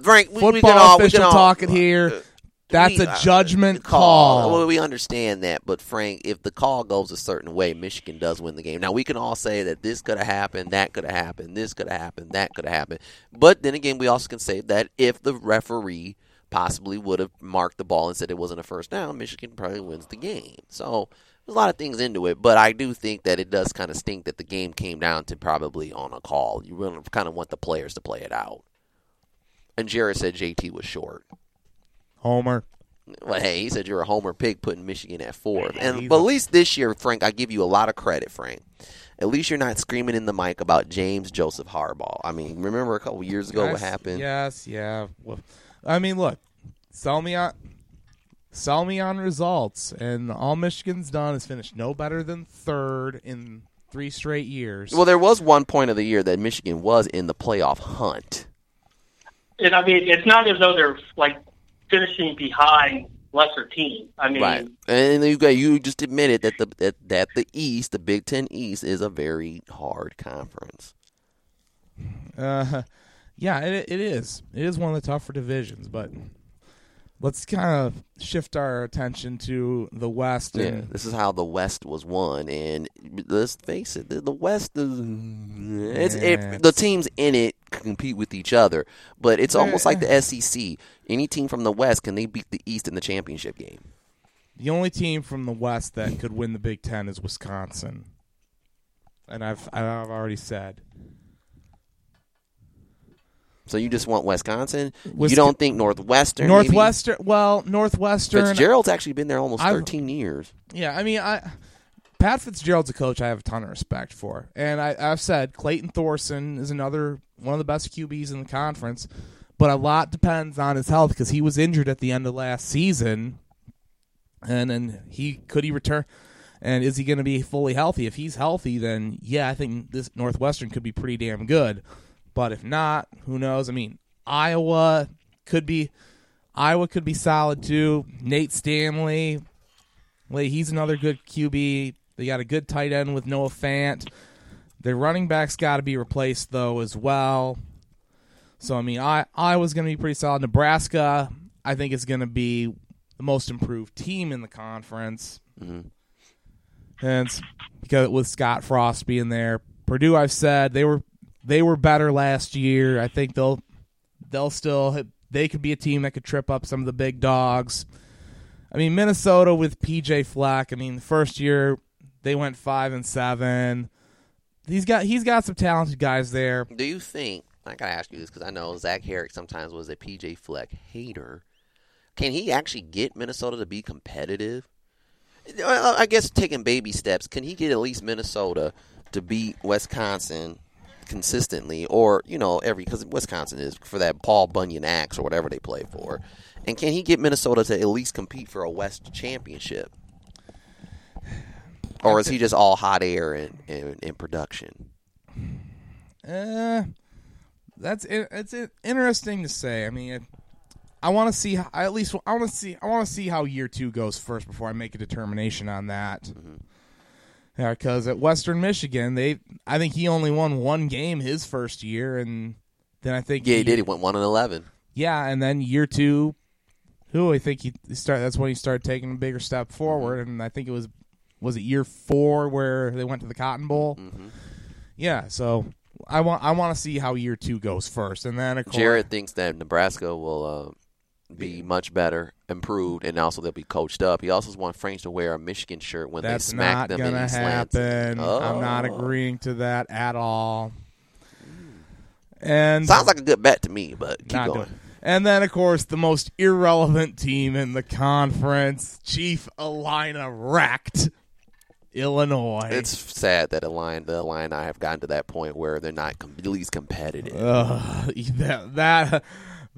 Frank, we can all talking here. That's a judgment call. Well, we understand that, but Frank, if the call goes a certain way, Michigan does win the game. Now, we can all say that this could have happened, that could have happened, this could have happened, that could have happened. But then again, we also can say that if the referee possibly would have marked the ball and said it wasn't a first down, Michigan probably wins the game. So there's a lot of things into it, but I do think that it does kind of stink that the game came down to probably on a call. You really kind of want the players to play it out. And Jared said JT was short. Homer. Well, hey, he said you're a homer pig putting Michigan at 4th. But at least this year, Frank, I give you a lot of credit, Frank. At least you're not screaming in the mic about James Joseph Harbaugh. I mean, remember a couple years ago what happened? Yes, yeah. Well, I mean, look, sell me on results, and all Michigan's done is finished no better than 3rd in 3 straight years. Well, there was one point of the year that Michigan was in the playoff hunt. And I mean, it's not as though they're like finishing behind lesser teams. I mean, right. And you just admitted that the East, the Big Ten East, is a very hard conference. Yeah, it is. It is one of the tougher divisions. But let's kind of shift our attention to the West. Yeah, this is how the West was won. And let's face it, the West is the teams in it compete with each other, but it's almost like the SEC. Any team from the West, can they beat the East in the championship game? The only team from the West that could win the Big Ten is Wisconsin, and I've already said. So you just want Wisconsin? You don't think Northwestern? Northwestern? Maybe? Well, Northwestern. Fitzgerald's actually been there almost 13 years. Yeah, I mean, Pat Fitzgerald's a coach I have a ton of respect for, and I've said Clayton Thorson is another one of the best QBs in the conference, but a lot depends on his health because he was injured at the end of last season, and then could he return, and is he going to be fully healthy? If he's healthy, then yeah, I think this Northwestern could be pretty damn good, but if not, who knows? I mean, Iowa could be solid too. Nate Stanley, he's another good QB. They got a good tight end with Noah Fant. Their running back's got to be replaced, though, as well. So, I mean, Iowa's going to be pretty solid. Nebraska, I think, is going to be the most improved team in the conference. Mm-hmm. And it's because with Scott Frost being there. Purdue, I've said, they were better last year. I think they could be a team that could trip up some of the big dogs. I mean, Minnesota with P.J. Fleck, I mean, the first year they went 5-7. He's got some talented guys there. Do you think, I got to ask you this because I know Zach Herrick sometimes was a P.J. Fleck hater. Can he actually get Minnesota to be competitive? I guess taking baby steps, can he get at least Minnesota to beat Wisconsin consistently or, you know, because Wisconsin is for that Paul Bunyan Axe or whatever they play for. And can he get Minnesota to at least compete for a West championship? Or is he just all hot air and production? It's interesting to say. I mean, I want to see how year 2 goes first before I make a determination on that. Mm-hmm. Yeah, because at Western Michigan, I think he only won one game his first year, and then I think he did. He went 1-11. Yeah, and then year 2, that's when he started taking a bigger step forward, and I think it was it year 4 where they went to the Cotton Bowl? Mm-hmm. Yeah, so I want to see how year 2 goes first, and then Jared thinks that Nebraska will be much better, improved, and also they'll be coached up. He also wants Frank to wear a Michigan shirt when they smack them in the slants. That's not going to happen. Oh. I'm not agreeing to that at all. And sounds like a good bet to me, but keep going. And then, of course, the most irrelevant team in the conference, Chief Alina Wrecked, Illinois. It's sad that the Illini have gotten to that point where they're not at least competitive.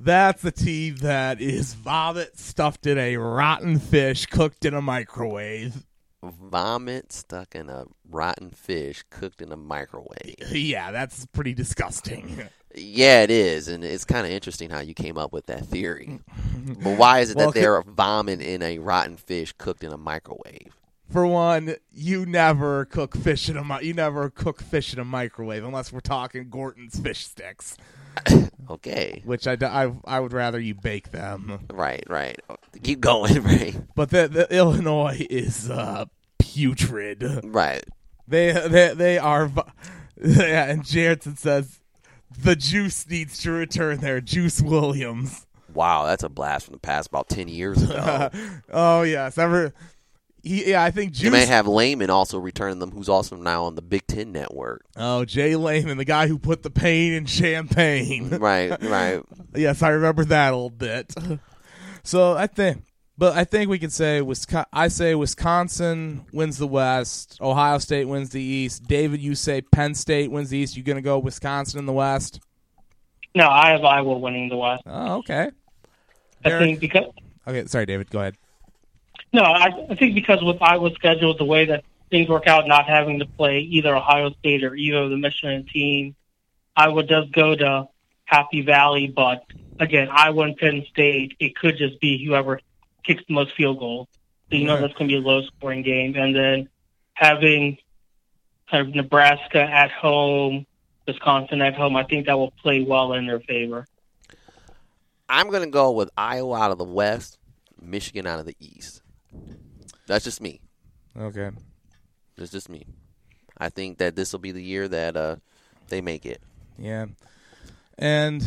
That's a team that is vomit stuffed in a rotten fish cooked in a microwave. Vomit stuck in a rotten fish cooked in a microwave. Yeah, that's pretty disgusting. Yeah, it is, and it's kind of interesting how you came up with that theory. But why is it that they're vomit in a rotten fish cooked in a microwave? For one, you never cook fish in a microwave unless we're talking Gorton's fish sticks. Okay. Which I would rather you bake them. Right. Keep going, Ray. But the Illinois is putrid. Right. They are. Yeah, and Jansen says the juice needs to return there. Juice Williams. Wow, that's a blast from the past, about 10 years ago. Oh yes, ever. Yeah, I think Juice... You may have Layman also returning them, who's also now on the Big Ten Network. Oh, Jay Layman, the guy who put the pain in champagne. Right. Yes, I remember that old bit. So I think we can say Wisconsin wins the West, Ohio State wins the East. David, you say Penn State wins the East. You gonna go Wisconsin in the West? No, I have Iowa winning the West. Oh, okay. Okay, sorry, David. Go ahead. No, I think because with Iowa's schedule, the way that things work out, not having to play either Ohio State or either of the Michigan team, Iowa does go to Happy Valley. But, again, Iowa and Penn State, it could just be whoever kicks the most field goals. So you know that's going to be a low-scoring game. And then having kind of Nebraska at home, Wisconsin at home, I think that will play well in their favor. I'm going to go with Iowa out of the West, Michigan out of the East. That's just me. Okay. That's just me. I think that this will be the year that they make it. Yeah. And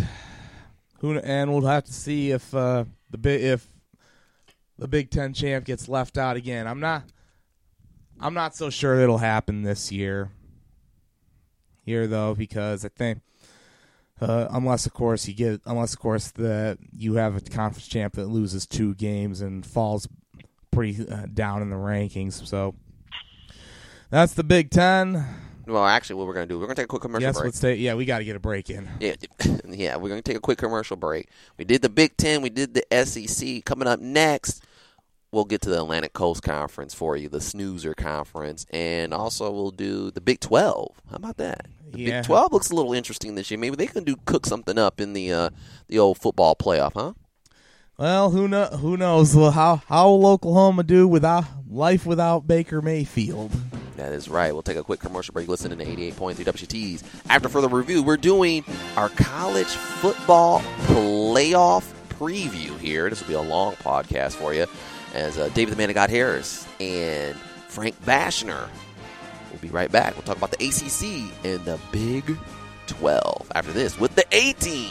we'll have to see if the Big Ten champ gets left out again. I'm not so sure it'll happen this year. Here though, because I think unless of course you have a conference champ that loses 2 games and falls pretty down in the rankings. So that's the Big Ten. Well, actually, what we're going to do, we're going to take a quick commercial break. Yeah, we got to get a break in. Yeah, we're going to take a quick commercial break. We did the Big Ten. We did the SEC. Coming up next, we'll get to the Atlantic Coast Conference for you, the Snoozer Conference, and also we'll do the Big 12. How about that? Big 12 looks a little interesting this year. Maybe they can cook something up in the old football playoff, huh? Well, who knows how will Oklahoma do without life without Baker Mayfield? That is right. We'll take a quick commercial break. Listening to 88.3 WXUT's After Further Review, we're doing our college football playoff preview here. This will be a long podcast for you, as David the Man of God Harris and Frank Vashner. We'll be right back. We'll talk about the ACC and the Big 12 after this with the A-Team.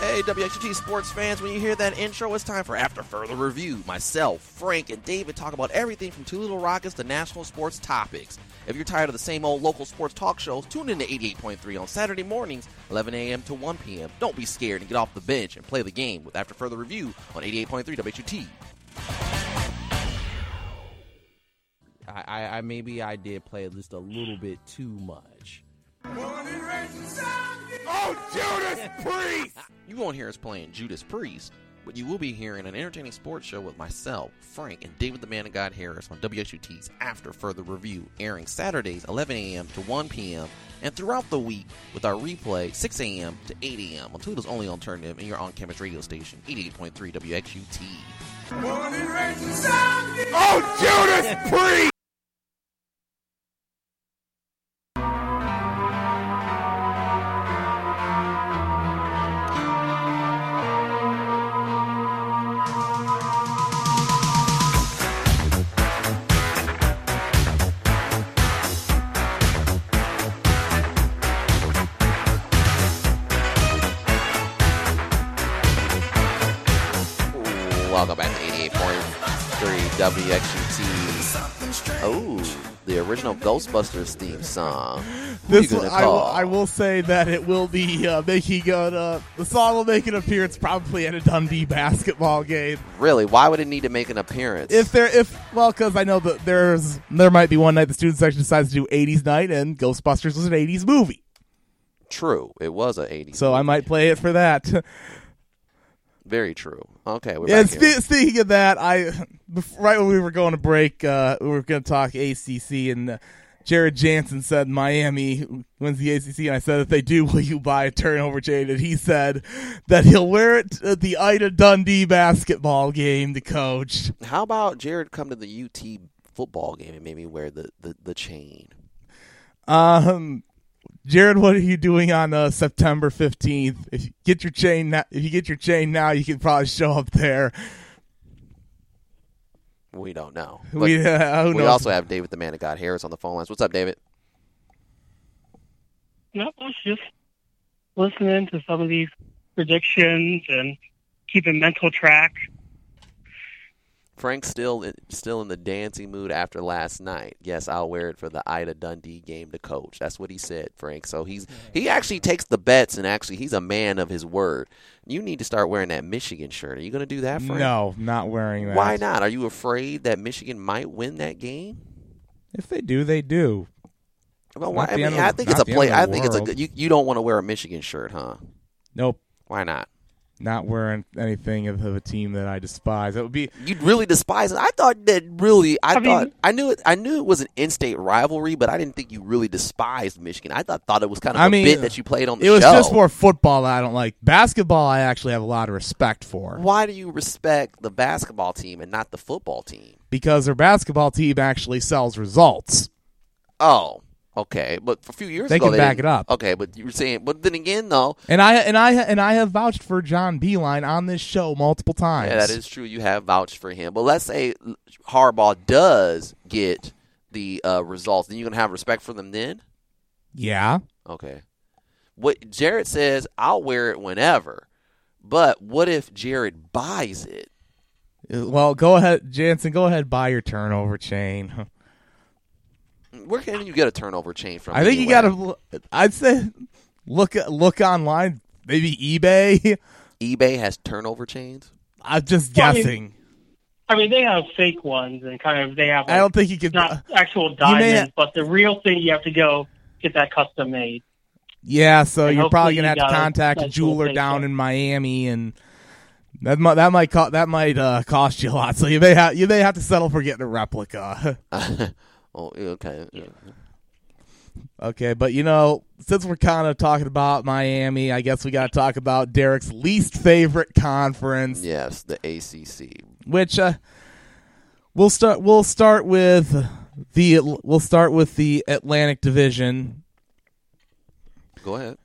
Hey, WXUT sports fans, when you hear that intro, it's time for After Further Review. Myself, Frank, and David talk about everything from Two Little Rockets to national sports topics. If you're tired of the same old local sports talk shows, tune in to 88.3 on Saturday mornings, 11 a.m. to 1 p.m. Don't be scared and get off the bench and play the game with After Further Review on 88.3 WXUT. I maybe I did play just a little bit too much. Oh, Judas Priest! You won't hear us playing Judas Priest, but you will be hearing an entertaining sports show with myself, Frank, and David the Man of God Harris on WXUT's After Further Review, airing Saturdays 11 a.m. to 1 p.m. and throughout the week with our replay 6 a.m. to 8 a.m. on Toledo's only alternative and your on-campus radio station, 88.3 WXUT. Oh, Judas Priest! WXUT. Oh, the original Ghostbusters theme song. This one, I will say that it will be making the song will make an appearance probably at a Dundee basketball game. Really? Why would it need to make an appearance? Because I know that there might be one night the student section decides to do 80s night, and Ghostbusters was an 80s movie. True, it was an 80s. So movie. I might play it for that. Very true. Okay, we're back here. Speaking of that, right when we were going to break, we were going to talk ACC, and Jared Jansen said Miami wins the ACC, and I said, if they do, will you buy a turnover chain? And he said that he'll wear it at the Ida Dundee basketball game, the coach. How about Jared come to the UT football game and maybe wear the chain? Jared, what are you doing on September 15th? If you get your chain now, you can probably show up there. We don't know. We also have David, the man of God, Harris on the phone lines. What's up, David? No, I was just listening to some of these predictions and keeping mental track. Frank's still in the dancing mood after last night. Yes, I'll wear it for the Ida Dundee game to coach. That's what he said, Frank. So he actually takes the bets, and actually he's a man of his word. You need to start wearing that Michigan shirt. Are you going to do that, Frank? No, not wearing that. Why not? Are you afraid that Michigan might win that game? If they do, they do. Well, why? I think it's a play. I think it's a good. You don't want to wear a Michigan shirt, huh? Nope. Why not? Not wearing anything of a team that I despise. That would be you'd really despise it. I thought that really. I knew it was an in-state rivalry, but I didn't think you really despised Michigan. I thought it was kind of a bit that you played on the show. It was just more football that I don't like. Basketball, I actually have a lot of respect for. Why do you respect the basketball team and not the football team? Because their basketball team actually sells results. Oh. Okay, but for a few years ago, they can back it up. Okay, but you were saying, but then again, though, and I have vouched for John Beilein on this show multiple times. Yeah, that is true. You have vouched for him, but let's say Harbaugh does get the results, then you're gonna have respect for them then. Yeah. Okay. What Jared says, I'll wear it whenever, but what if Jared buys it? Well, go ahead, Jansen. Go ahead, buy your turnover chain. Where can you get a turnover chain from? I think you got to. I'd say look online. Maybe eBay. eBay has turnover chains. I'm just guessing. I mean, they have fake ones and kind of they have. Like, I don't think you can not actual diamonds, but the real thing you have to go get that custom made. Yeah, so you're probably gonna have to contact a jeweler down in Miami, and that might cost you a lot. So you may have to settle for getting a replica. Oh, okay. Yeah. Okay, but since we're kind of talking about Miami, I guess we got to talk about Derek's least favorite conference. Yes, the ACC. Which we'll start with the Atlantic Division. Go ahead.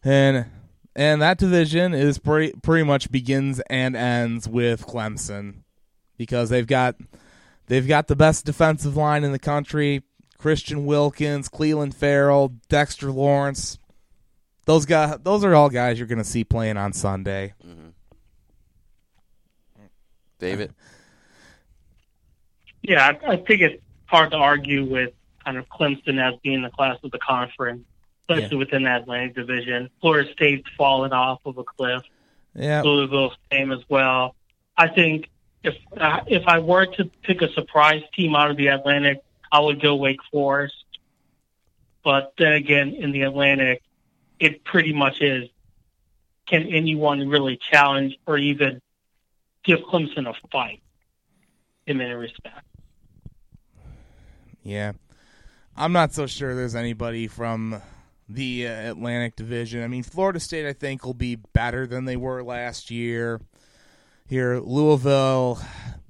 And that division is pretty much begins and ends with Clemson, because they've got the best defensive line in the country. Christian Wilkins, Cleveland Farrell, Dexter Lawrence. Those are all guys you're going to see playing on Sunday. Mm-hmm. David? Yeah, I think it's hard to argue with kind of Clemson as being the class of the conference, especially within the Atlantic Division. Florida State's fallen off of a cliff. Yeah, Louisville's same as well. I think if I were to pick a surprise team out of the Atlantic, I would go Wake Forest. But then again, in the Atlantic, it pretty much is, can anyone really challenge or even give Clemson a fight in many respects? Yeah. I'm not so sure there's anybody from the Atlantic Division. I mean, Florida State, I think, will be better than they were last year. Here, Louisville,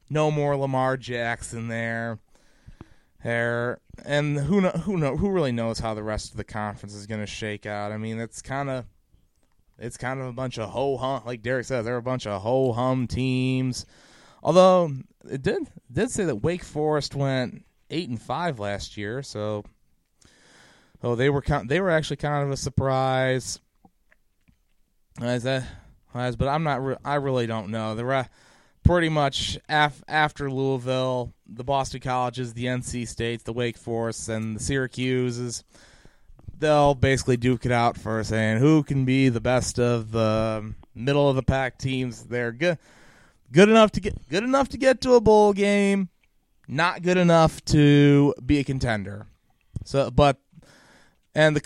no more Lamar Jackson there. And who really knows how the rest of the conference is going to shake out? I mean, it's kind of a bunch of ho-hum. Like Derek says, they're a bunch of ho-hum teams. Although it did say that Wake Forest went 8-5 last year, so they were actually kind of a surprise. But I'm not. I really don't know. pretty much after Louisville, the Boston Colleges, the NC States, the Wake Forests, and the Syracuses, they'll basically duke it out for saying who can be the best of the middle of the pack teams. They're good enough to get to a bowl game, not good enough to be a contender. So, and the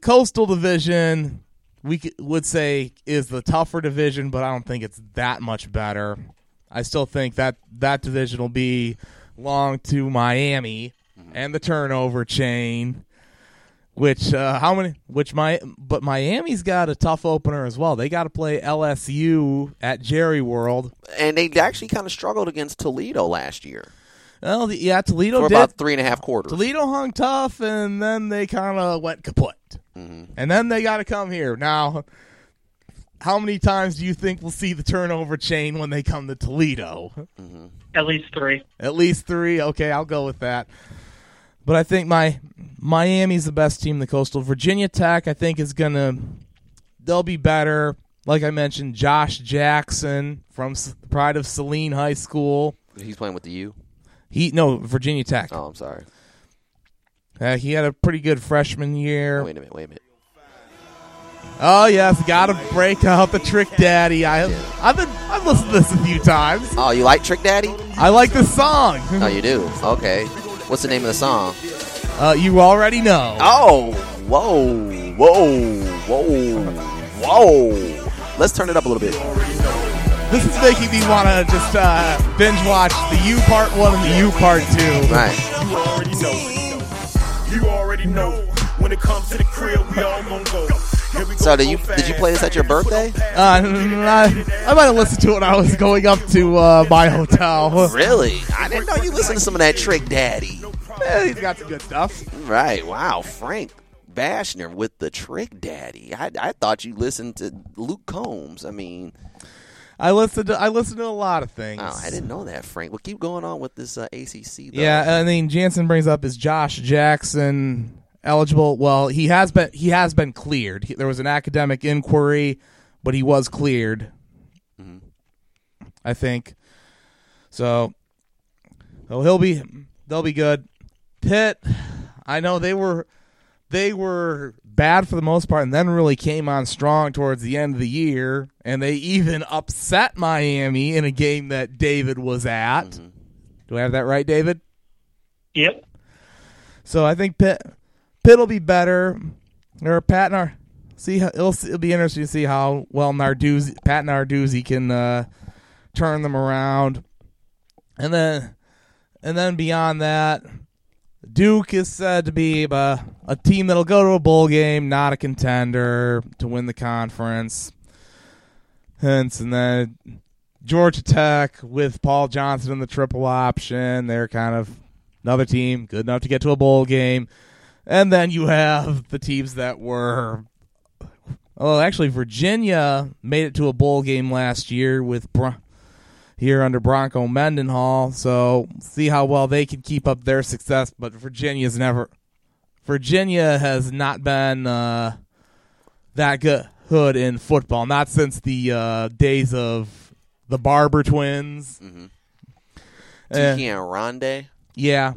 coastal division would say is the tougher division, but I don't think it's that much better. I still think that division will be long to Miami and the turnover chain, but Miami's got a tough opener as well. They got to play LSU at Jerry World, and they actually kind of struggled against Toledo last year. Well, yeah, Toledo did. For about 3.5 quarters. Toledo hung tough, and then they kind of went kaput. Mm-hmm. And then they got to come here. Now, how many times do you think we'll see the turnover chain when they come to Toledo? Mm-hmm. At least three. Okay, I'll go with that. But I think Miami's the best team in the Coastal. Virginia Tech, I think, is going to – they'll be better. Like I mentioned, Josh Jackson from Pride of Saline High School. He's playing with the U. Virginia Tech. Oh, I'm sorry. He had a pretty good freshman year. Wait a minute. Oh yes, gotta break out the Trick Daddy. I've listened to this a few times. Oh, you like Trick Daddy? I like this song. Oh, you do? Okay. What's the name of the song? You already know. Oh, whoa! Let's turn it up a little bit. This is making me want to just binge watch the U Part 1 and the U Part 2. Right. You already know. You already know. When it comes to the crib, we all gonna go. So did you play this at your birthday? I might have listened to it when I was going up to my hotel. Really? I didn't know you listened to some of that Trick Daddy. Yeah, he's got some good stuff. Right. Wow. Frank Vashner with the Trick Daddy. I thought you listened to Luke Combs. I mean... I listened to a lot of things. Oh, I didn't know that, Frank. We'll keep going on with this ACC, though. Yeah, I mean, Jansen brings up, is Josh Jackson eligible? Well, he has been cleared. There was an academic inquiry, but he was cleared, I think. So they'll be good. Pitt, I know they were bad for the most part, and then really came on strong towards the end of the year, and they even upset Miami in a game that David was at. Mm-hmm. Do I have that right, David? Yep. So I think Pitt will be better. Or Pat Narduzzi. It'll be interesting to see how well Pat Narduzzi can turn them around, and then beyond that. Duke is said to be a team that'll go to a bowl game, not a contender to win the conference. And then Georgia Tech with Paul Johnson and the triple option. They're kind of another team good enough to get to a bowl game. And then you have the teams that were... Oh, actually, Virginia made it to a bowl game last year with... here under Bronco Mendenhall, so see how well they can keep up their success. But Virginia has not been that good in football, not since the days of the Barber twins. Mm-hmm. Tiki and Ronde. Yeah,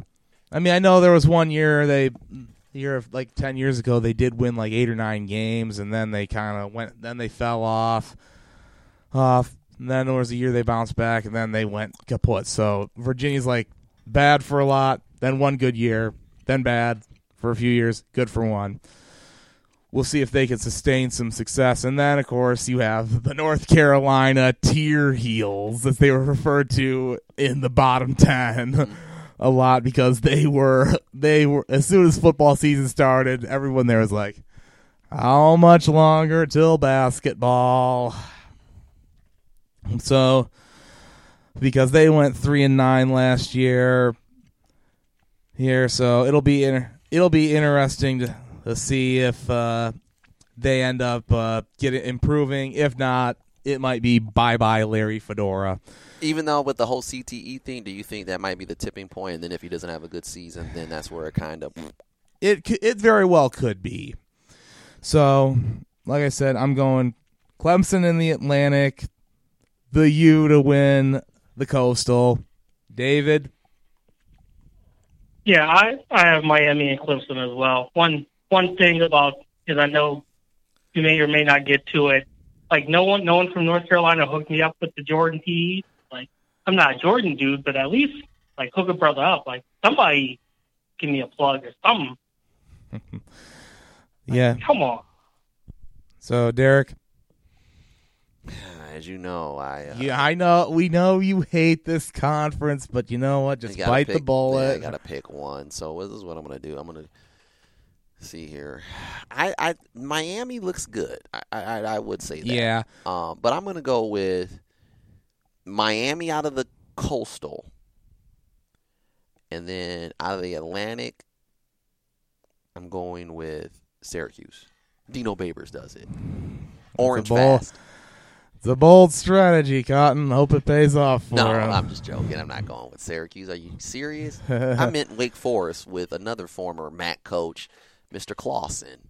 I mean, I know there was one year like 10 years ago, they did win like 8 or 9 games, and then they kind of went. Then they fell off. And then there was a year they bounced back, and then they went kaput. So Virginia's like bad for a lot, then one good year, then bad for a few years, good for one. We'll see if they can sustain some success. And then, of course, you have the North Carolina Tear Heels, as they were referred to in the bottom 10 a lot, because they were as soon as football season started, everyone there was like, how much longer till basketball? So, because they went 3-9 last year, so it'll be interesting to see if they end up improving. If not, it might be bye bye Larry Fedora. Even though with the whole CTE thing, do you think that might be the tipping point? And then if he doesn't have a good season, then that's where it kind of it very well could be. So, like I said, I'm going Clemson in the Atlantic. The U to win the Coastal. David? Yeah, I have Miami and Clemson as well. One thing about is I know you may or may not get to it. Like no one from North Carolina hooked me up with the Jordan PE. Like I'm not a Jordan dude, but at least like hook a brother up. Like somebody give me a plug or something. Yeah. Like, come on. So Derek. As you know, I know we know you hate this conference, but you know what? Just bite the bullet. I gotta pick one. So this is what I'm gonna do. I'm gonna see here. I Miami looks good. I would say that. Yeah. But I'm gonna go with Miami out of the Coastal, and then out of the Atlantic, I'm going with Syracuse. Dino Babers does it. Orange fast. It's a bold strategy, Cotton. Hope it pays off for him. I'm just joking. I'm not going with Syracuse. Are you serious? I meant Wake Forest with another former MAC coach, Mr. Clawson.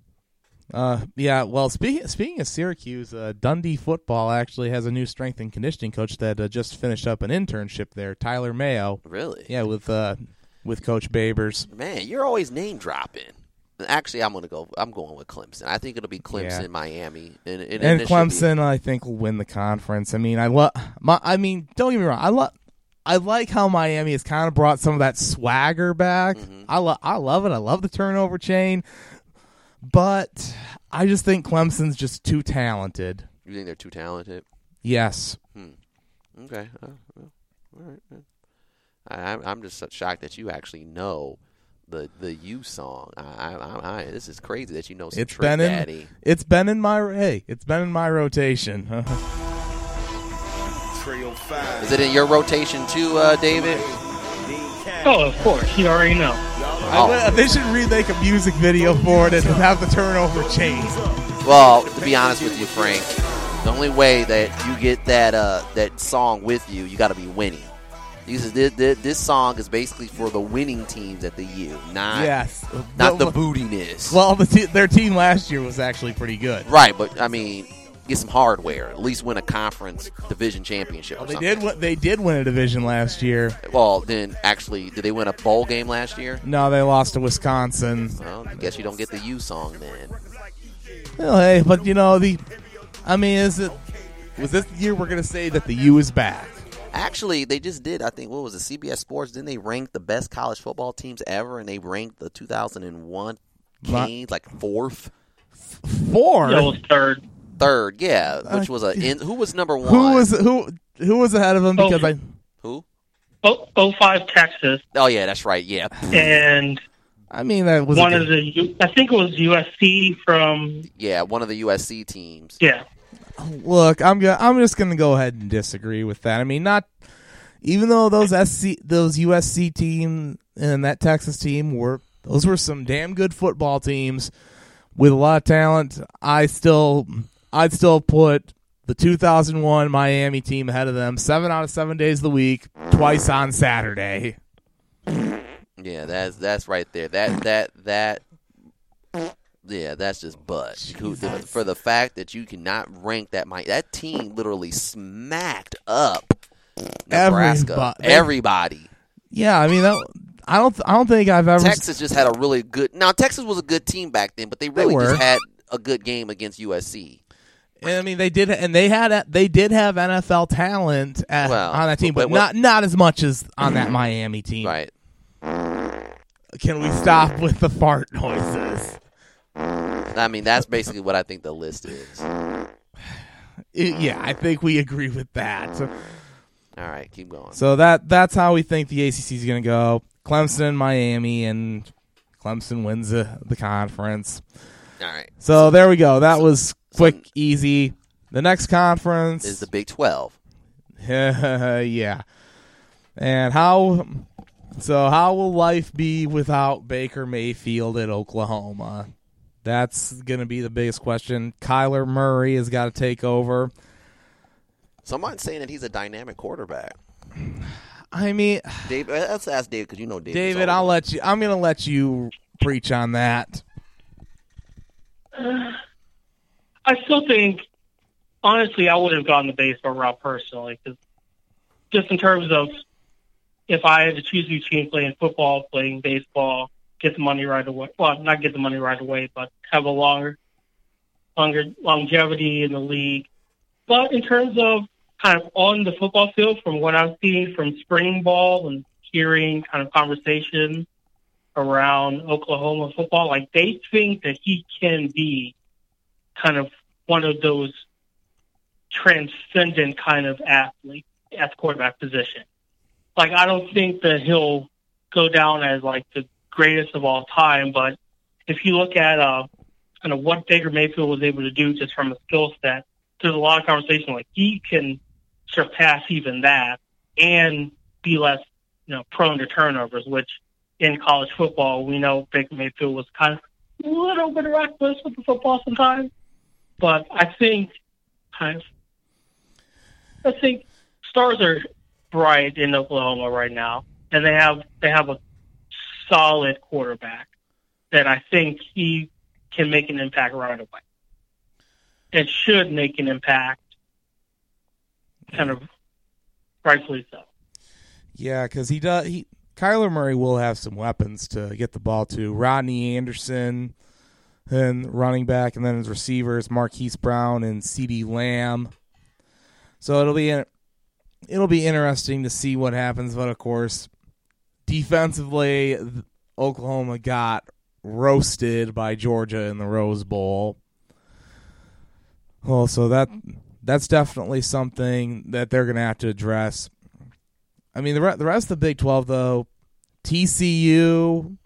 Yeah, well, speaking of Syracuse, Dundee football actually has a new strength and conditioning coach that just finished up an internship there, Tyler Mayo. Really? Yeah, with Coach Babers. Man, you're always name dropping. Actually, I'm going with Clemson. I think it'll be Clemson, yeah. Miami, and Clemson. I think will win the conference. I mean, don't get me wrong. I like how Miami has kind of brought some of that swagger back. Mm-hmm. I love it. I love the turnover chain, but I just think Clemson's just too talented. You think they're too talented? Yes. Okay. All right. I'm just shocked that you actually know the U song. I this is crazy that you know some Trick Daddy. It's been in my rotation. Is it in your rotation too, David? Oh, of course. You already know. They should remake a music video for it and have the turnover change. Well, to be honest with you, Frank, the only way that you get that song with you got to be winning. This song is basically for the winning teams at the U, not the bootiness. Well, their team last year was actually pretty good. Right, but, I mean, get some hardware. At least win a conference division championship or something. They did win a division last year. Well, then, actually, did they win a bowl game last year? No, they lost to Wisconsin. Well, I guess you don't get the U song then. Well, hey, but, you know, was this the year we're going to say that the U is back? Actually, they just did, I think, what was it, CBS Sports? Didn't they rank the best college football teams ever, and they ranked the 2001 Canes like fourth? Fourth? No, it was third. Third, yeah, which was who was number one? Who was ahead of them? Who? 05 Texas. Oh, yeah, that's right, yeah. And I mean, that was I think it was USC from. Yeah, one of the USC teams. Yeah. Look, I'm just going to go ahead and disagree with that. I mean, not even though those USC team and that Texas team were some damn good football teams with a lot of talent. I'd still put the 2001 Miami team ahead of them 7 out of 7 days of the week, twice on Saturday. Yeah, that's right there. That. Yeah, that's just butt. Jesus. For the fact that you cannot rank that team literally smacked up Nebraska. Everybody. Yeah, I mean, I don't think I've ever. Texas just had a really good. Now, Texas was a good team back then, but they just had a good game against USC. And I mean, they did, and they did have NFL talent on that team, but not as much as on that Miami team. Right? Can we stop with the fart noises? I mean, that's basically what I think the list is. Yeah, I think we agree with that. All right, keep going. So that's how we think the ACC is going to go. Clemson and Miami, and Clemson wins the conference. All right. So there we go. That was quick, easy. The next conference is the Big 12. Yeah. And how will life be without Baker Mayfield at Oklahoma? That's going to be the biggest question. Kyler Murray has got to take over. Someone's saying that he's a dynamic quarterback. I mean, Dave, let's ask David because you know David. David, I'm going to let you preach on that. I still think, honestly, I would have gone the baseball route personally because just in terms of if I had to choose between playing football, playing baseball, get the money right away. Well, not get the money right away, but have a longer longevity in the league. But in terms of kind of on the football field, from what I'm seeing from spring ball and hearing kind of conversations around Oklahoma football, like they think that he can be kind of one of those transcendent kind of athlete at the quarterback position. Like, I don't think that he'll go down as like the greatest of all time, but if you look at kind of what Baker Mayfield was able to do just from a skill set, there's a lot of conversation like he can surpass even that and be less, prone to turnovers, which in college football, we know Baker Mayfield was kind of a little bit reckless with the football sometimes. But I think stars are bright in Oklahoma right now, and they have a solid quarterback that I think he can make an impact right away. It should make an impact, kind of rightfully so. Yeah, because he does. Kyler Murray will have some weapons to get the ball to. Rodney Anderson, and running back, and then his receivers Marquise Brown and CeeDee Lamb. So it'll be interesting to see what happens. But of course, defensively, Oklahoma got roasted by Georgia in the Rose Bowl. Well, so that's definitely something that they're going to have to address. I mean, the rest of the Big 12, though, TCU,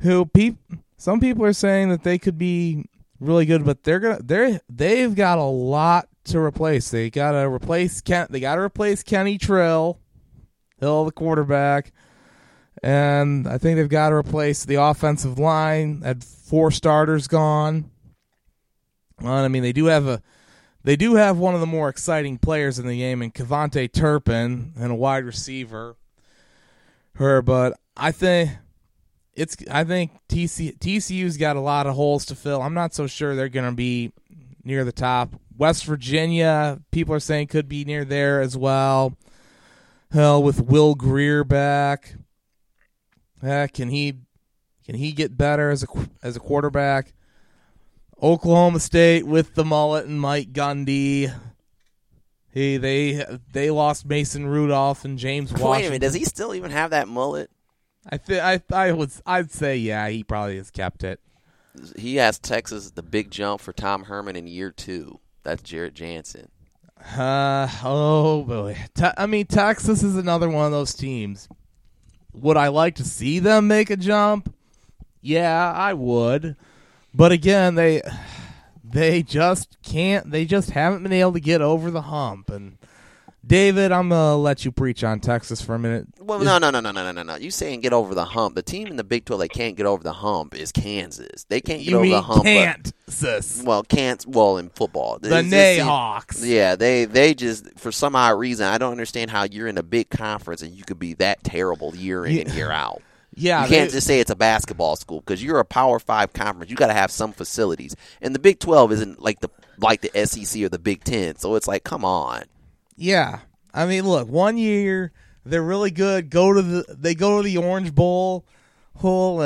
who some people are saying that they could be really good, but they've got a lot to replace. They got to replace Kenny Hill, the quarterback, and I think they've got to replace the offensive line. Had four starters gone. Well, I mean, they do have one of the more exciting players in the game in Kevontae Turpin and a wide receiver. But I think TCU's got a lot of holes to fill. I'm not so sure they're going to be near the top. West Virginia, people are saying, could be near there as well. Hell, with Will Greer back, can he get better as a quarterback? Oklahoma State with the mullet and Mike Gundy. They lost Mason Rudolph and James Washington. Wait a minute, does he still even have that mullet? I'd say yeah, he probably has kept it. He has Texas the big jump for Tom Herman in year 2. That's Jarrett Jansen. Oh boy. Texas is another one of those teams. Would I like to see them make a jump? Yeah, I would. But again, they just can't. They just haven't been able to get over the hump. And David, I'm gonna let you preach on Texas for a minute. Well, no. You saying get over the hump? The team in the Big 12 that can't get over the hump is Kansas. They can't get over the hump. Kansas. Well, in football, the Jayhawks. Yeah, they just, for some odd reason, I don't understand how you're in a big conference and you could be that terrible year in and year out. Yeah, you can't just say it's a basketball school because you're a Power 5 conference. You got to have some facilities, and the Big 12 isn't like the SEC or the Big Ten. So it's like, come on. Yeah, I mean, look, one year they're really good. They go to the Orange Bowl hole,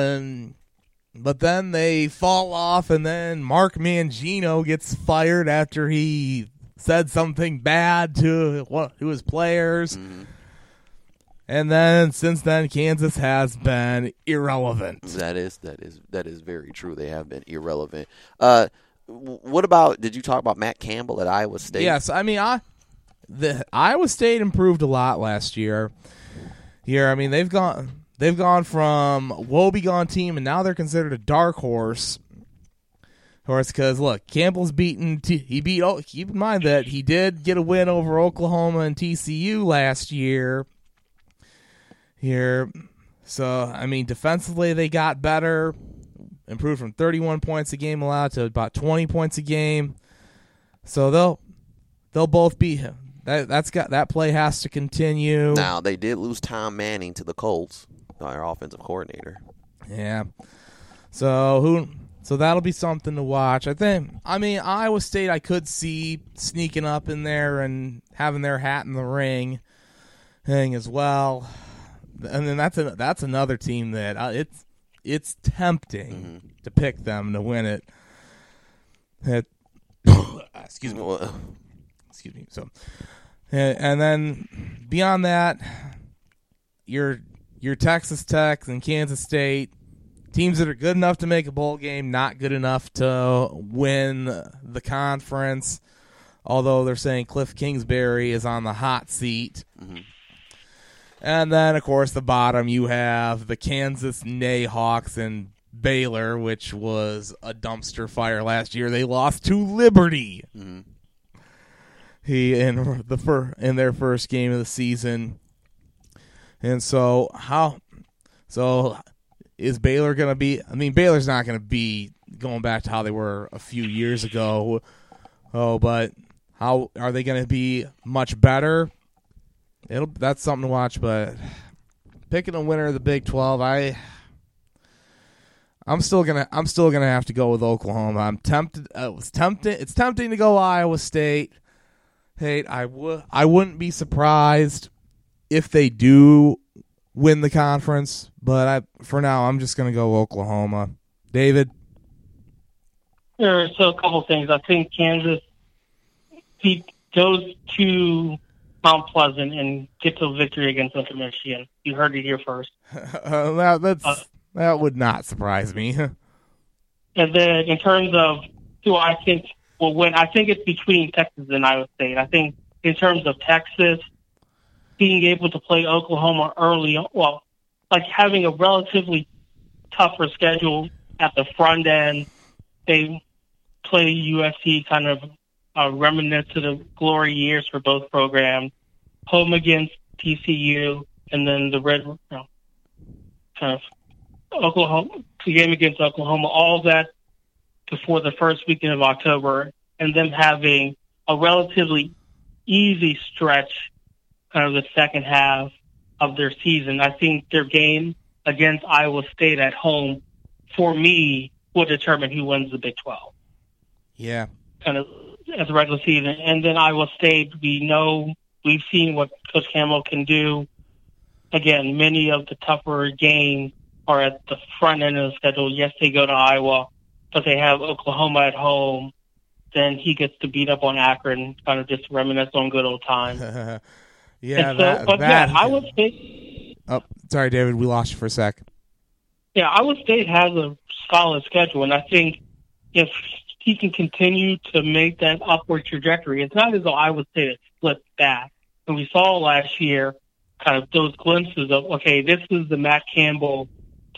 but then they fall off, and then Mark Mangino gets fired after he said something bad to his players. Mm-hmm. And then since then, Kansas has been irrelevant. That is very true. They have been irrelevant. Did you talk about Matt Campbell at Iowa State? Yes, I mean, the Iowa State improved a lot last year. Here, I mean, they've gone from a woebegone team, and now they're considered a dark horse. Because look, Campbell's beaten. Keep in mind that he did get a win over Oklahoma and TCU last year. Here, so I mean, defensively they got better, improved from 31 points a game allowed to about 20 points a game. So they'll both be him. That play has to continue. Now they did lose Tom Manning to the Colts, our offensive coordinator. Yeah, so that'll be something to watch. I think. I mean, Iowa State I could see sneaking up in there and having their hat in the ring. thing as well. And then that's another team that it's tempting to pick them to win it. Excuse me. Excuse me. So, and then beyond that, your Texas Tech and Kansas State, teams that are good enough to make a bowl game, not good enough to win the conference. Although they're saying Cliff Kingsbury is on the hot seat. Mm-hmm. And then, of course, the bottom, you have the Kansas Jayhawks and Baylor, which was a dumpster fire last year. They lost to Liberty in their first game of the season. And so, is Baylor going to be – I mean, Baylor's not going to be going back to how they were a few years ago. Oh, but how are they going to be much better? That's something to watch, but picking a winner of the Big 12, I'm still gonna have to go with Oklahoma. I'm tempted. It's tempting to go Iowa State. Hey, I wouldn't be surprised if they do win the conference, but for now I'm just gonna go Oklahoma. David. Sure. So a couple things. I think Kansas goes to Mount Pleasant and get to victory against Central Michigan. You heard it here first. That would not surprise me. And then in terms of who I think will win, I think it's between Texas and Iowa State. I think in terms of Texas being able to play Oklahoma early, well, like having a relatively tougher schedule at the front end, they play USC kind of reminiscent to the glory years for both programs, home against TCU, and then the game against Oklahoma, all that before the first weekend of October, and them having a relatively easy stretch kind of the second half of their season. I think their game against Iowa State at home, for me, will determine who wins the Big 12. Yeah. Kind of as a regular season. And then Iowa State, we've seen what Coach Campbell can do. Again, many of the tougher games are at the front end of the schedule. Yes, they go to Iowa, but they have Oklahoma at home. Then he gets to beat up on Akron, kind of just reminisce on good old times. Yeah, so, Iowa State. Oh, sorry, David, we lost you for a sec. Yeah, Iowa State has a solid schedule, and I think if he can continue to make that upward trajectory. It's not as though Iowa State has slipped back. And we saw last year kind of those glimpses of, okay, this is the Matt Campbell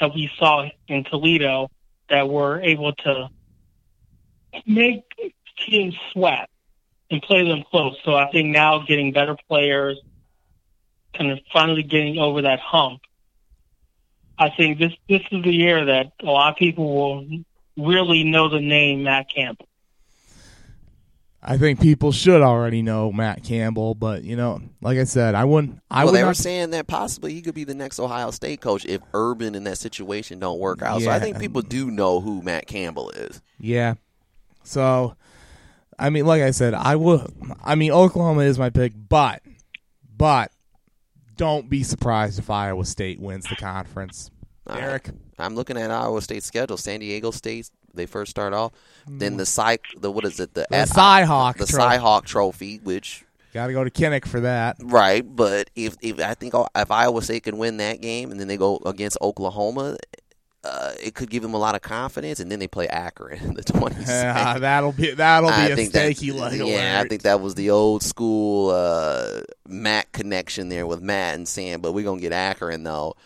that we saw in Toledo that were able to make teams sweat and play them close. So I think now getting better players, kind of finally getting over that hump, I think this is the year that a lot of people will really know the name Matt Campbell. I think people should already know Matt Campbell, but like I said, they were saying that possibly he could be the next Ohio State coach if Urban in that situation don't work out. Yeah. So I think people do know who Matt Campbell is. Yeah. So, I mean, like I said, Oklahoma is my pick, but don't be surprised if Iowa State wins the conference. Eric. Right. I'm looking at Iowa State's schedule. San Diego State, they first start off. Then the Cy-Hawk Trophy, which got to go to Kinnick for that, right? But if I think if Iowa State can win that game, and then they go against Oklahoma, it could give them a lot of confidence. And then they play Akron the 22nd. Yeah, that'll be a stakey leg. Yeah, alert. I think that was the old school Matt connection there with Matt and Sam. But we're gonna get Akron though.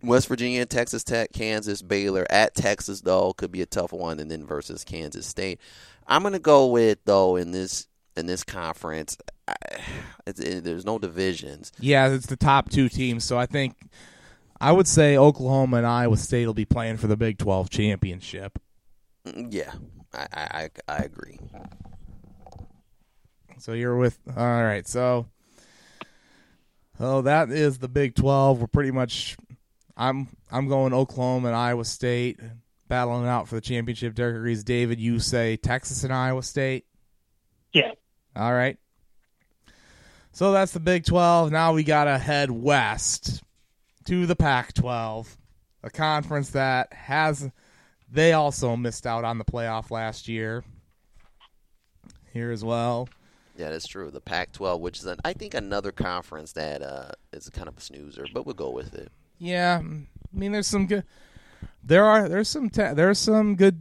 West Virginia, Texas Tech, Kansas, Baylor. At Texas, though, could be a tough one, and then versus Kansas State. I'm going to go with, though, in this conference, there's no divisions. Yeah, it's the top two teams, so I think I would say Oklahoma and Iowa State will be playing for the Big 12 championship. Yeah, I agree. So you're with – all right, so that is the Big 12. We're pretty much – I'm going Oklahoma and Iowa State, battling out for the championship. Derek agrees. David, you say Texas and Iowa State? Yeah. All right. So that's the Big 12. Now we got to head west to the Pac-12, a conference that has – they also missed out on the playoff last year here as well. Yeah, that's true. The Pac-12, which is, I think, another conference that is kind of a snoozer, but we'll go with it. Yeah, I mean, there's some good. There's some good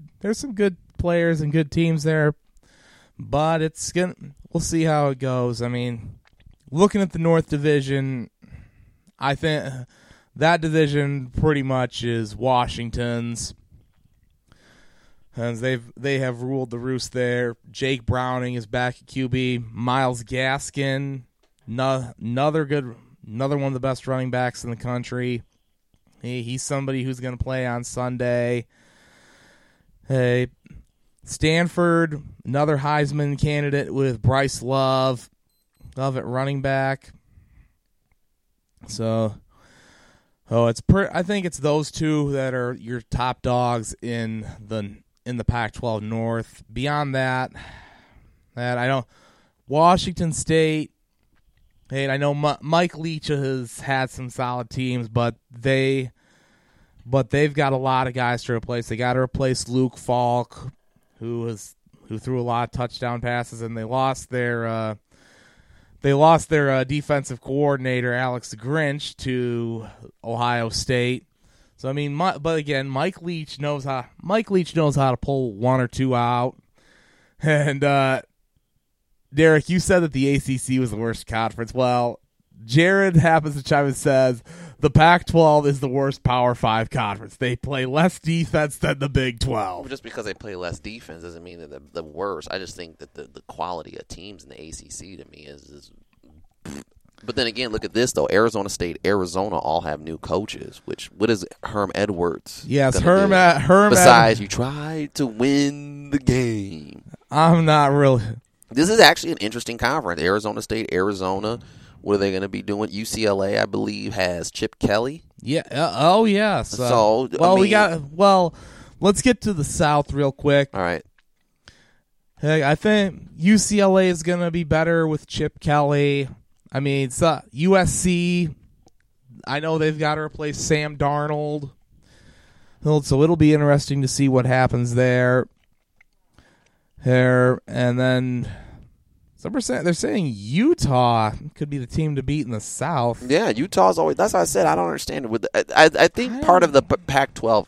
players and good teams there, but it's gonna. We'll see how it goes. I mean, looking at the North Division, I think that division pretty much is Washington's. And they have ruled the roost there. Jake Browning is back at QB. Myles Gaskin, another one of the best running backs in the country. He's somebody who's going to play on Sunday. Hey, Stanford, another Heisman candidate with Bryce Love. Love at running back. So, I think it's those two that are your top dogs in the Pac-12 North. Beyond that I don't. Washington State. Hey, I know Mike Leach has had some solid teams, but they've got a lot of guys to replace. They got to replace Luke Falk, who threw a lot of touchdown passes, and they lost their defensive coordinator Alex Grinch to Ohio State. So I mean, but again, Mike Leach knows how to pull one or two out. And Derek, you said that the ACC was the worst conference. Well, Jared happens to chime and says the Pac-12 is the worst Power 5 conference. They play less defense than the Big 12. Just because they play less defense doesn't mean that they're the worst. I just think that the quality of teams in the ACC to me is. But then again, look at this, though. Arizona State, Arizona all have new coaches, which what is Herm Edwards? Yes, Herm. Besides, you tried to win the game. I'm not really. This is actually an interesting conference. Arizona State, Arizona, what are they going to be doing? UCLA, I believe, has Chip Kelly. Yeah. Oh, yes. Let's get to the South real quick. All right. Hey, I think UCLA is going to be better with Chip Kelly. I mean, USC, I know they've got to replace Sam Darnold. So it'll be interesting to see what happens there. And then they're saying Utah could be the team to beat in the South. Yeah, Utah's always – that's what I said. I don't understand it. I think part of the Pac-12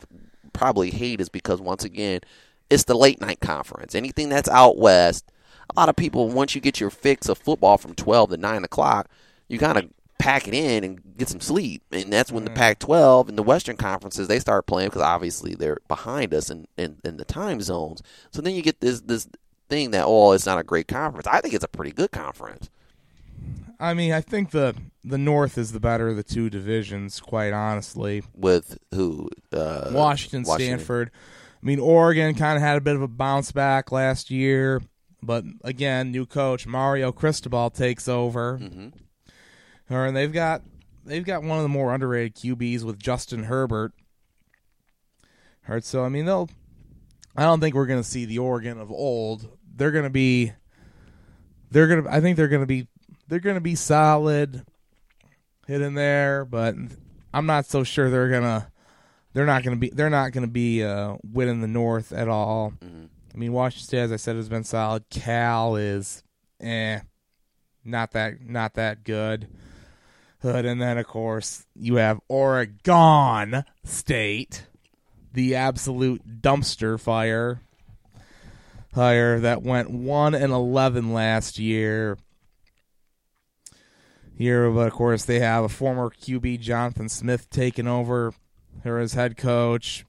probably hate is because, once again, it's the late-night conference. Anything that's out west – a lot of people, once you get your fix of football from 12 to 9 o'clock, you kind of pack it in and get some sleep. And that's when the Pac-12 and the Western conferences, they start playing because obviously they're behind us in the time zones. So then you get this thing that, it's not a great conference. I think it's a pretty good conference. I mean, I think the North is the better of the two divisions, quite honestly. With who? Washington, Stanford. I mean, Oregon kind of had a bit of a bounce back last year. But, again, new coach Mario Cristobal takes over. Mm-hmm. And they've got one of the more underrated QBs with Justin Herbert. All right, so, I mean, I don't think we're going to see the Oregon of old. I think they're going to be solid hit in there, but I'm not so sure they're not going to be winning the North at all. Mm-hmm. I mean, Washington State, as I said, has been solid. Cal is, not that good. And then, of course, you have Oregon State, the absolute dumpster fire that went 1-11 last year. But of course, they have a former QB, Jonathan Smith, taking over as head coach,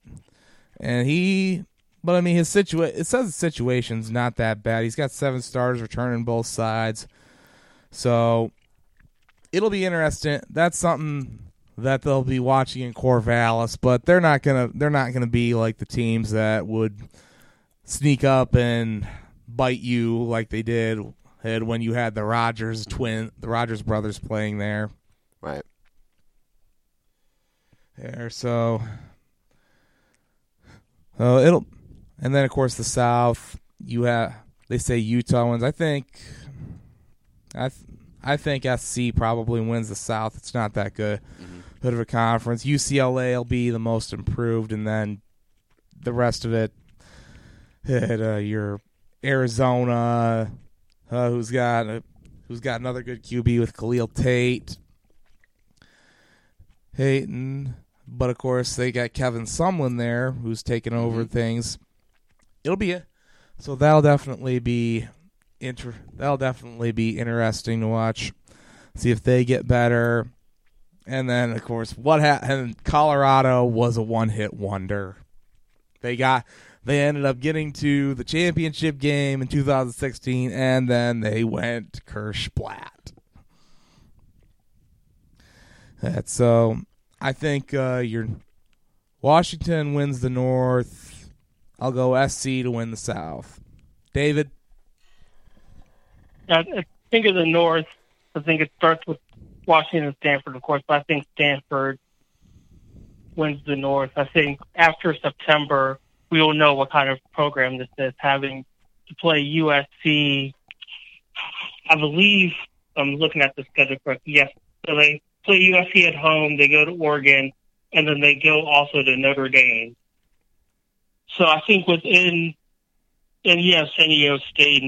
and he. But, I mean, it says his situation's not that bad. He's got 7 stars returning both sides. So, it'll be interesting. That's something that they'll be watching in Corvallis, but they're not gonna be like the teams that would sneak up and bite you like they did when you had the Rogers brothers playing there. Right. There, so it'll. And then, of course, the South. They say Utah wins. I think, I th- I think SC probably wins the South. It's not that good of a conference. UCLA will be the most improved, and then the rest of it, your Arizona, who's got another good QB with Khalil Tate, Hayton. But, of course, they got Kevin Sumlin there, who's taken over things. It'll be it. So that'll definitely be interesting to watch. See if they get better. And then, of course, what happened? Colorado was a one-hit wonder. They ended up getting to the championship game in 2016, and then they went kersplat. So I think your Washington wins the North. I'll go SC to win the South. David? I think of the North. I think it starts with Washington and Stanford, of course, but I think Stanford wins the North. I think after September, we will know what kind of program this is. Having to play USC, I believe, I'm looking at the schedule correctly. Yes, so they play USC at home, they go to Oregon, and then they go also to Notre Dame. So I think San Diego State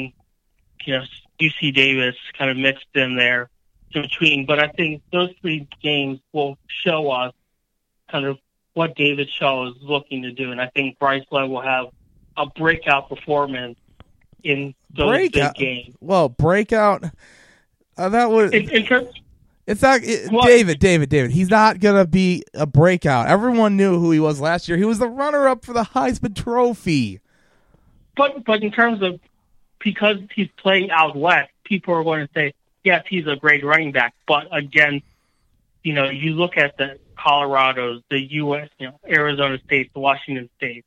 and UC Davis kind of mixed in there in between. But I think those three games will show us kind of what David Shaw is looking to do. And I think Bryce Love will have a breakout performance in those big games. Well, breakout, that was... It's not David. He's not gonna be a breakout. Everyone knew who he was last year. He was the runner-up for the Heisman Trophy. But in terms of because he's playing out west, people are going to say yes, he's a great running back. But again, you look at the Colorados, the U.S., Arizona State, the Washington State.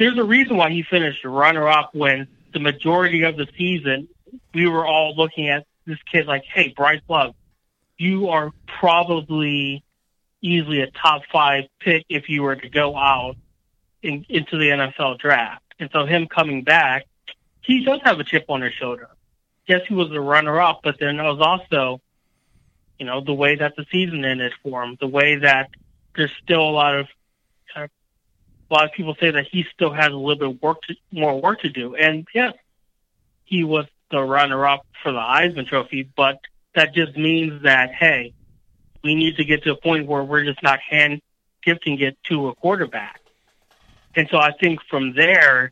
There's a reason why he finished runner-up when the majority of the season we were all looking at this kid like, hey, Bryce Love. You are probably easily a top 5 pick if you were to go out into the NFL draft. And so him coming back, he does have a chip on his shoulder. Yes, he was a runner-up, but then it was also, the way that the season ended for him, the way that there's still a lot of people say that he still has a little bit more work to do. And yes, he was the runner-up for the Heisman Trophy, but that just means that, hey, we need to get to a point where we're just not hand-gifting it to a quarterback. And so I think from there,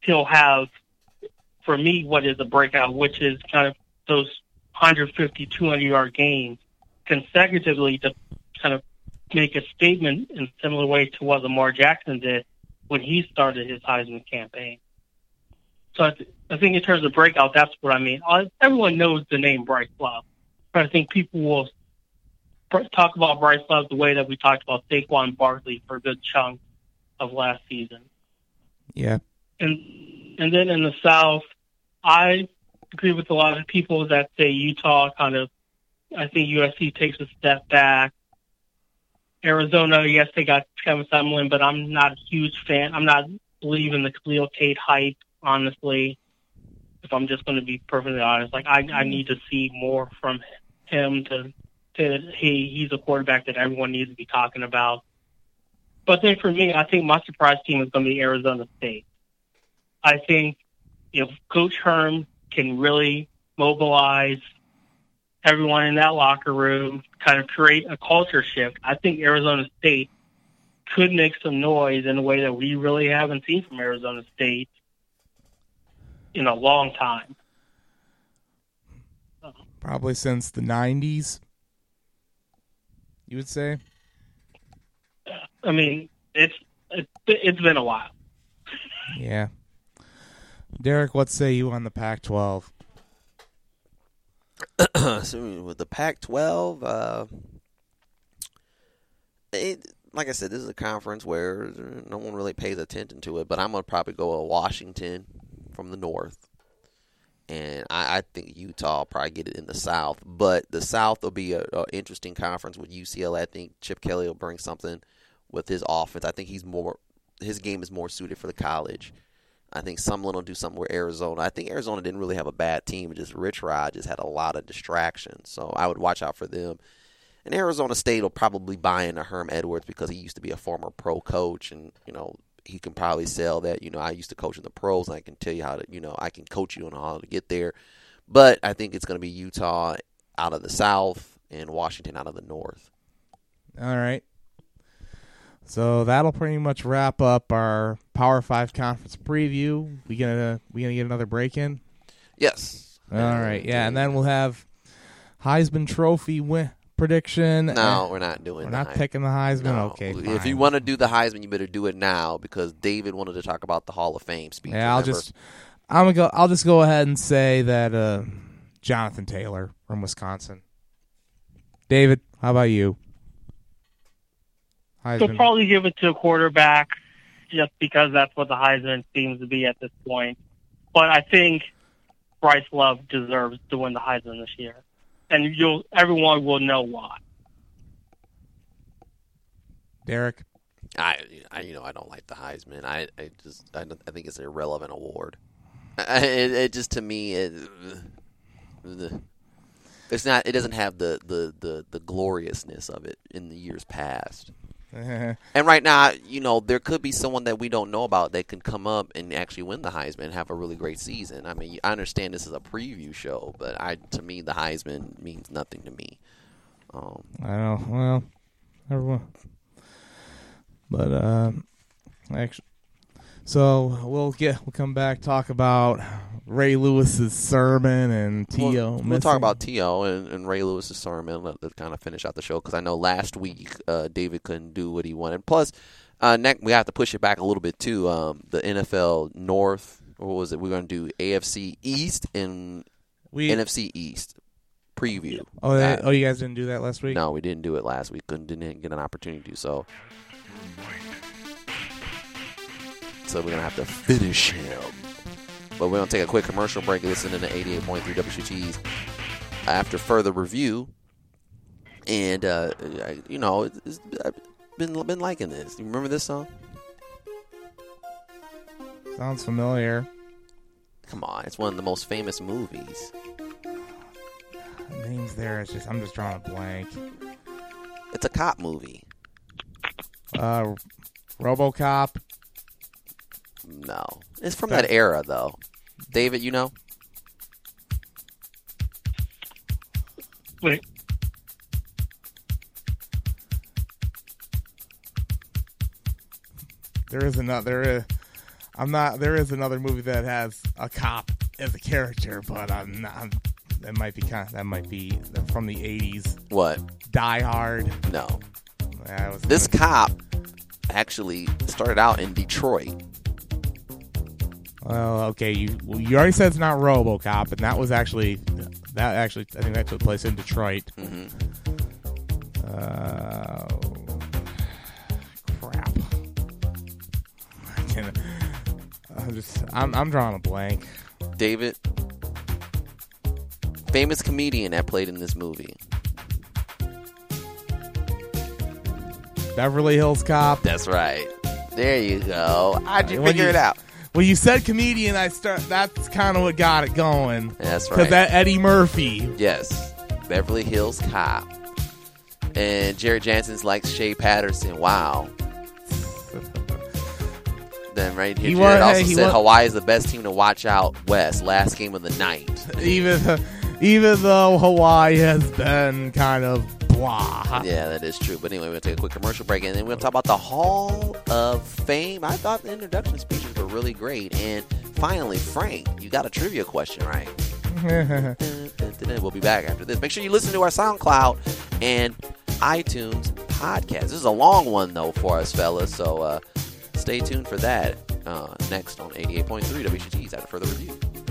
he'll have, for me, what is a breakout, which is kind of those 150, 200-yard gains consecutively to kind of make a statement in a similar way to what Lamar Jackson did when he started his Heisman campaign. So I think in terms of breakout, that's what I mean. Everyone knows the name Bryce Love. But I think people will talk about Bryce Love the way that we talked about Saquon Barkley for a good chunk of last season. Yeah. And then in the South, I agree with a lot of people that say Utah kind of, I think USC takes a step back. Arizona, yes, they got Kevin Sumlin, but I'm not a huge fan. I'm not believing the Khalil Tate hype, honestly. If I'm just going to be perfectly honest, like I need to see more from him to say that he's a quarterback that everyone needs to be talking about. But then for me, I think my surprise team is going to be Arizona State. I think if Coach Herm can really mobilize everyone in that locker room, kind of create a culture shift, I think Arizona State could make some noise in a way that we really haven't seen from Arizona State in a long time. Probably since the 90s, you would say? I mean, it's been a while. Yeah. Derek, what say you on the Pac-12? So with the Pac-12, like I said, this is a conference where no one really pays attention to it, but I'm going to probably go to Washington from the North, and I think Utah will probably get it in the South. But the South will be an interesting conference with UCLA. I think Chip Kelly will bring something with his offense. I think his game is more suited for the college. I think Sumlin will do something with Arizona. I think Arizona didn't really have a bad team. Just Rich Rod just had a lot of distractions. So I would watch out for them. And Arizona State will probably buy into Herm Edwards because he used to be a former pro coach. And, you know, he can probably sell that. You know, I used to coach in the pros, and I can tell you how to, you know, I can coach you on how to get there. But I think it's going to be Utah out of the South and Washington out of the North. All right. So that'll pretty much wrap up our Power 5 conference preview. We gonna get another break in? Yes. All right. Yeah, and then we'll have Heisman Trophy prediction. No, we're not doing that. We're not picking the Heisman? No. Okay, fine. If you want to do the Heisman, you better do it now because David wanted to talk about the Hall of Fame speech. Yeah, I'll just go ahead and say that Jonathan Taylor from Wisconsin. David, how about you? Heisman. They'll probably give it to a quarterback just because that's what the Heisman seems to be at this point. But I think Bryce Love deserves to win the Heisman this year. And everyone will know why. Derek? I don't like the Heisman. I think it's an irrelevant award. It's not. It doesn't have the gloriousness of it in the years past. And right now, you know, there could be someone that we don't know about that can come up and actually win the Heisman and have a really great season. I mean, I understand this is a preview show, but to me, the Heisman means nothing to me. I know. Well, everyone. But actually, so we'll come back, talk about Ray Lewis's sermon and T.O. We'll talk about T.O. and Ray Lewis's sermon. Let's kind of finish out the show because I know last week David couldn't do what he wanted. Plus, next, we have to push it back a little bit too. The NFL North, what was it? We're going to do AFC East and NFC East preview. Oh, you guys didn't do that last week? No, we didn't do it last week. Didn't get an opportunity to. So we're going to have to finish him. But we're going to take a quick commercial break and listen to 88.3 WQT's After Further Review. And, I've been liking this. You remember this song? Sounds familiar. Come on. It's one of the most famous movies. The name's there. I'm just drawing a blank. It's a cop movie. RoboCop. No. It's from that era, though. David, you know? Wait. There is another movie that has a cop as a character, but I'm not. That might be from the 80s. What? Die Hard. No. This cop actually started out in Detroit. Well, okay, you already said it's not RoboCop, and I think that took place in Detroit. Mm-hmm. Crap. I'm drawing a blank. David, famous comedian that played in this movie. Beverly Hills Cop. That's right. There you go. How'd you figure it out? Well, you said comedian. That's kind of what got it going. That's right. Because that Eddie Murphy. Yes, Beverly Hills Cop. And Jared Jansen's like Shea Patterson. Wow. Then right here, Jared said Hawaii is the best team to watch out west. Last game of the night. Even though Hawaii has been kind of blah. Yeah, that is true. But anyway, we're going to take a quick commercial break, and then we're going to talk about the Hall of Fame. I thought the introduction speeches were really great. And finally, Frank, you got a trivia question, right? We'll be back after this. Make sure you listen to our SoundCloud and iTunes podcast. This is a long one, though, for us fellas. So stay tuned for that next on 88.3 WQT's After Further Review.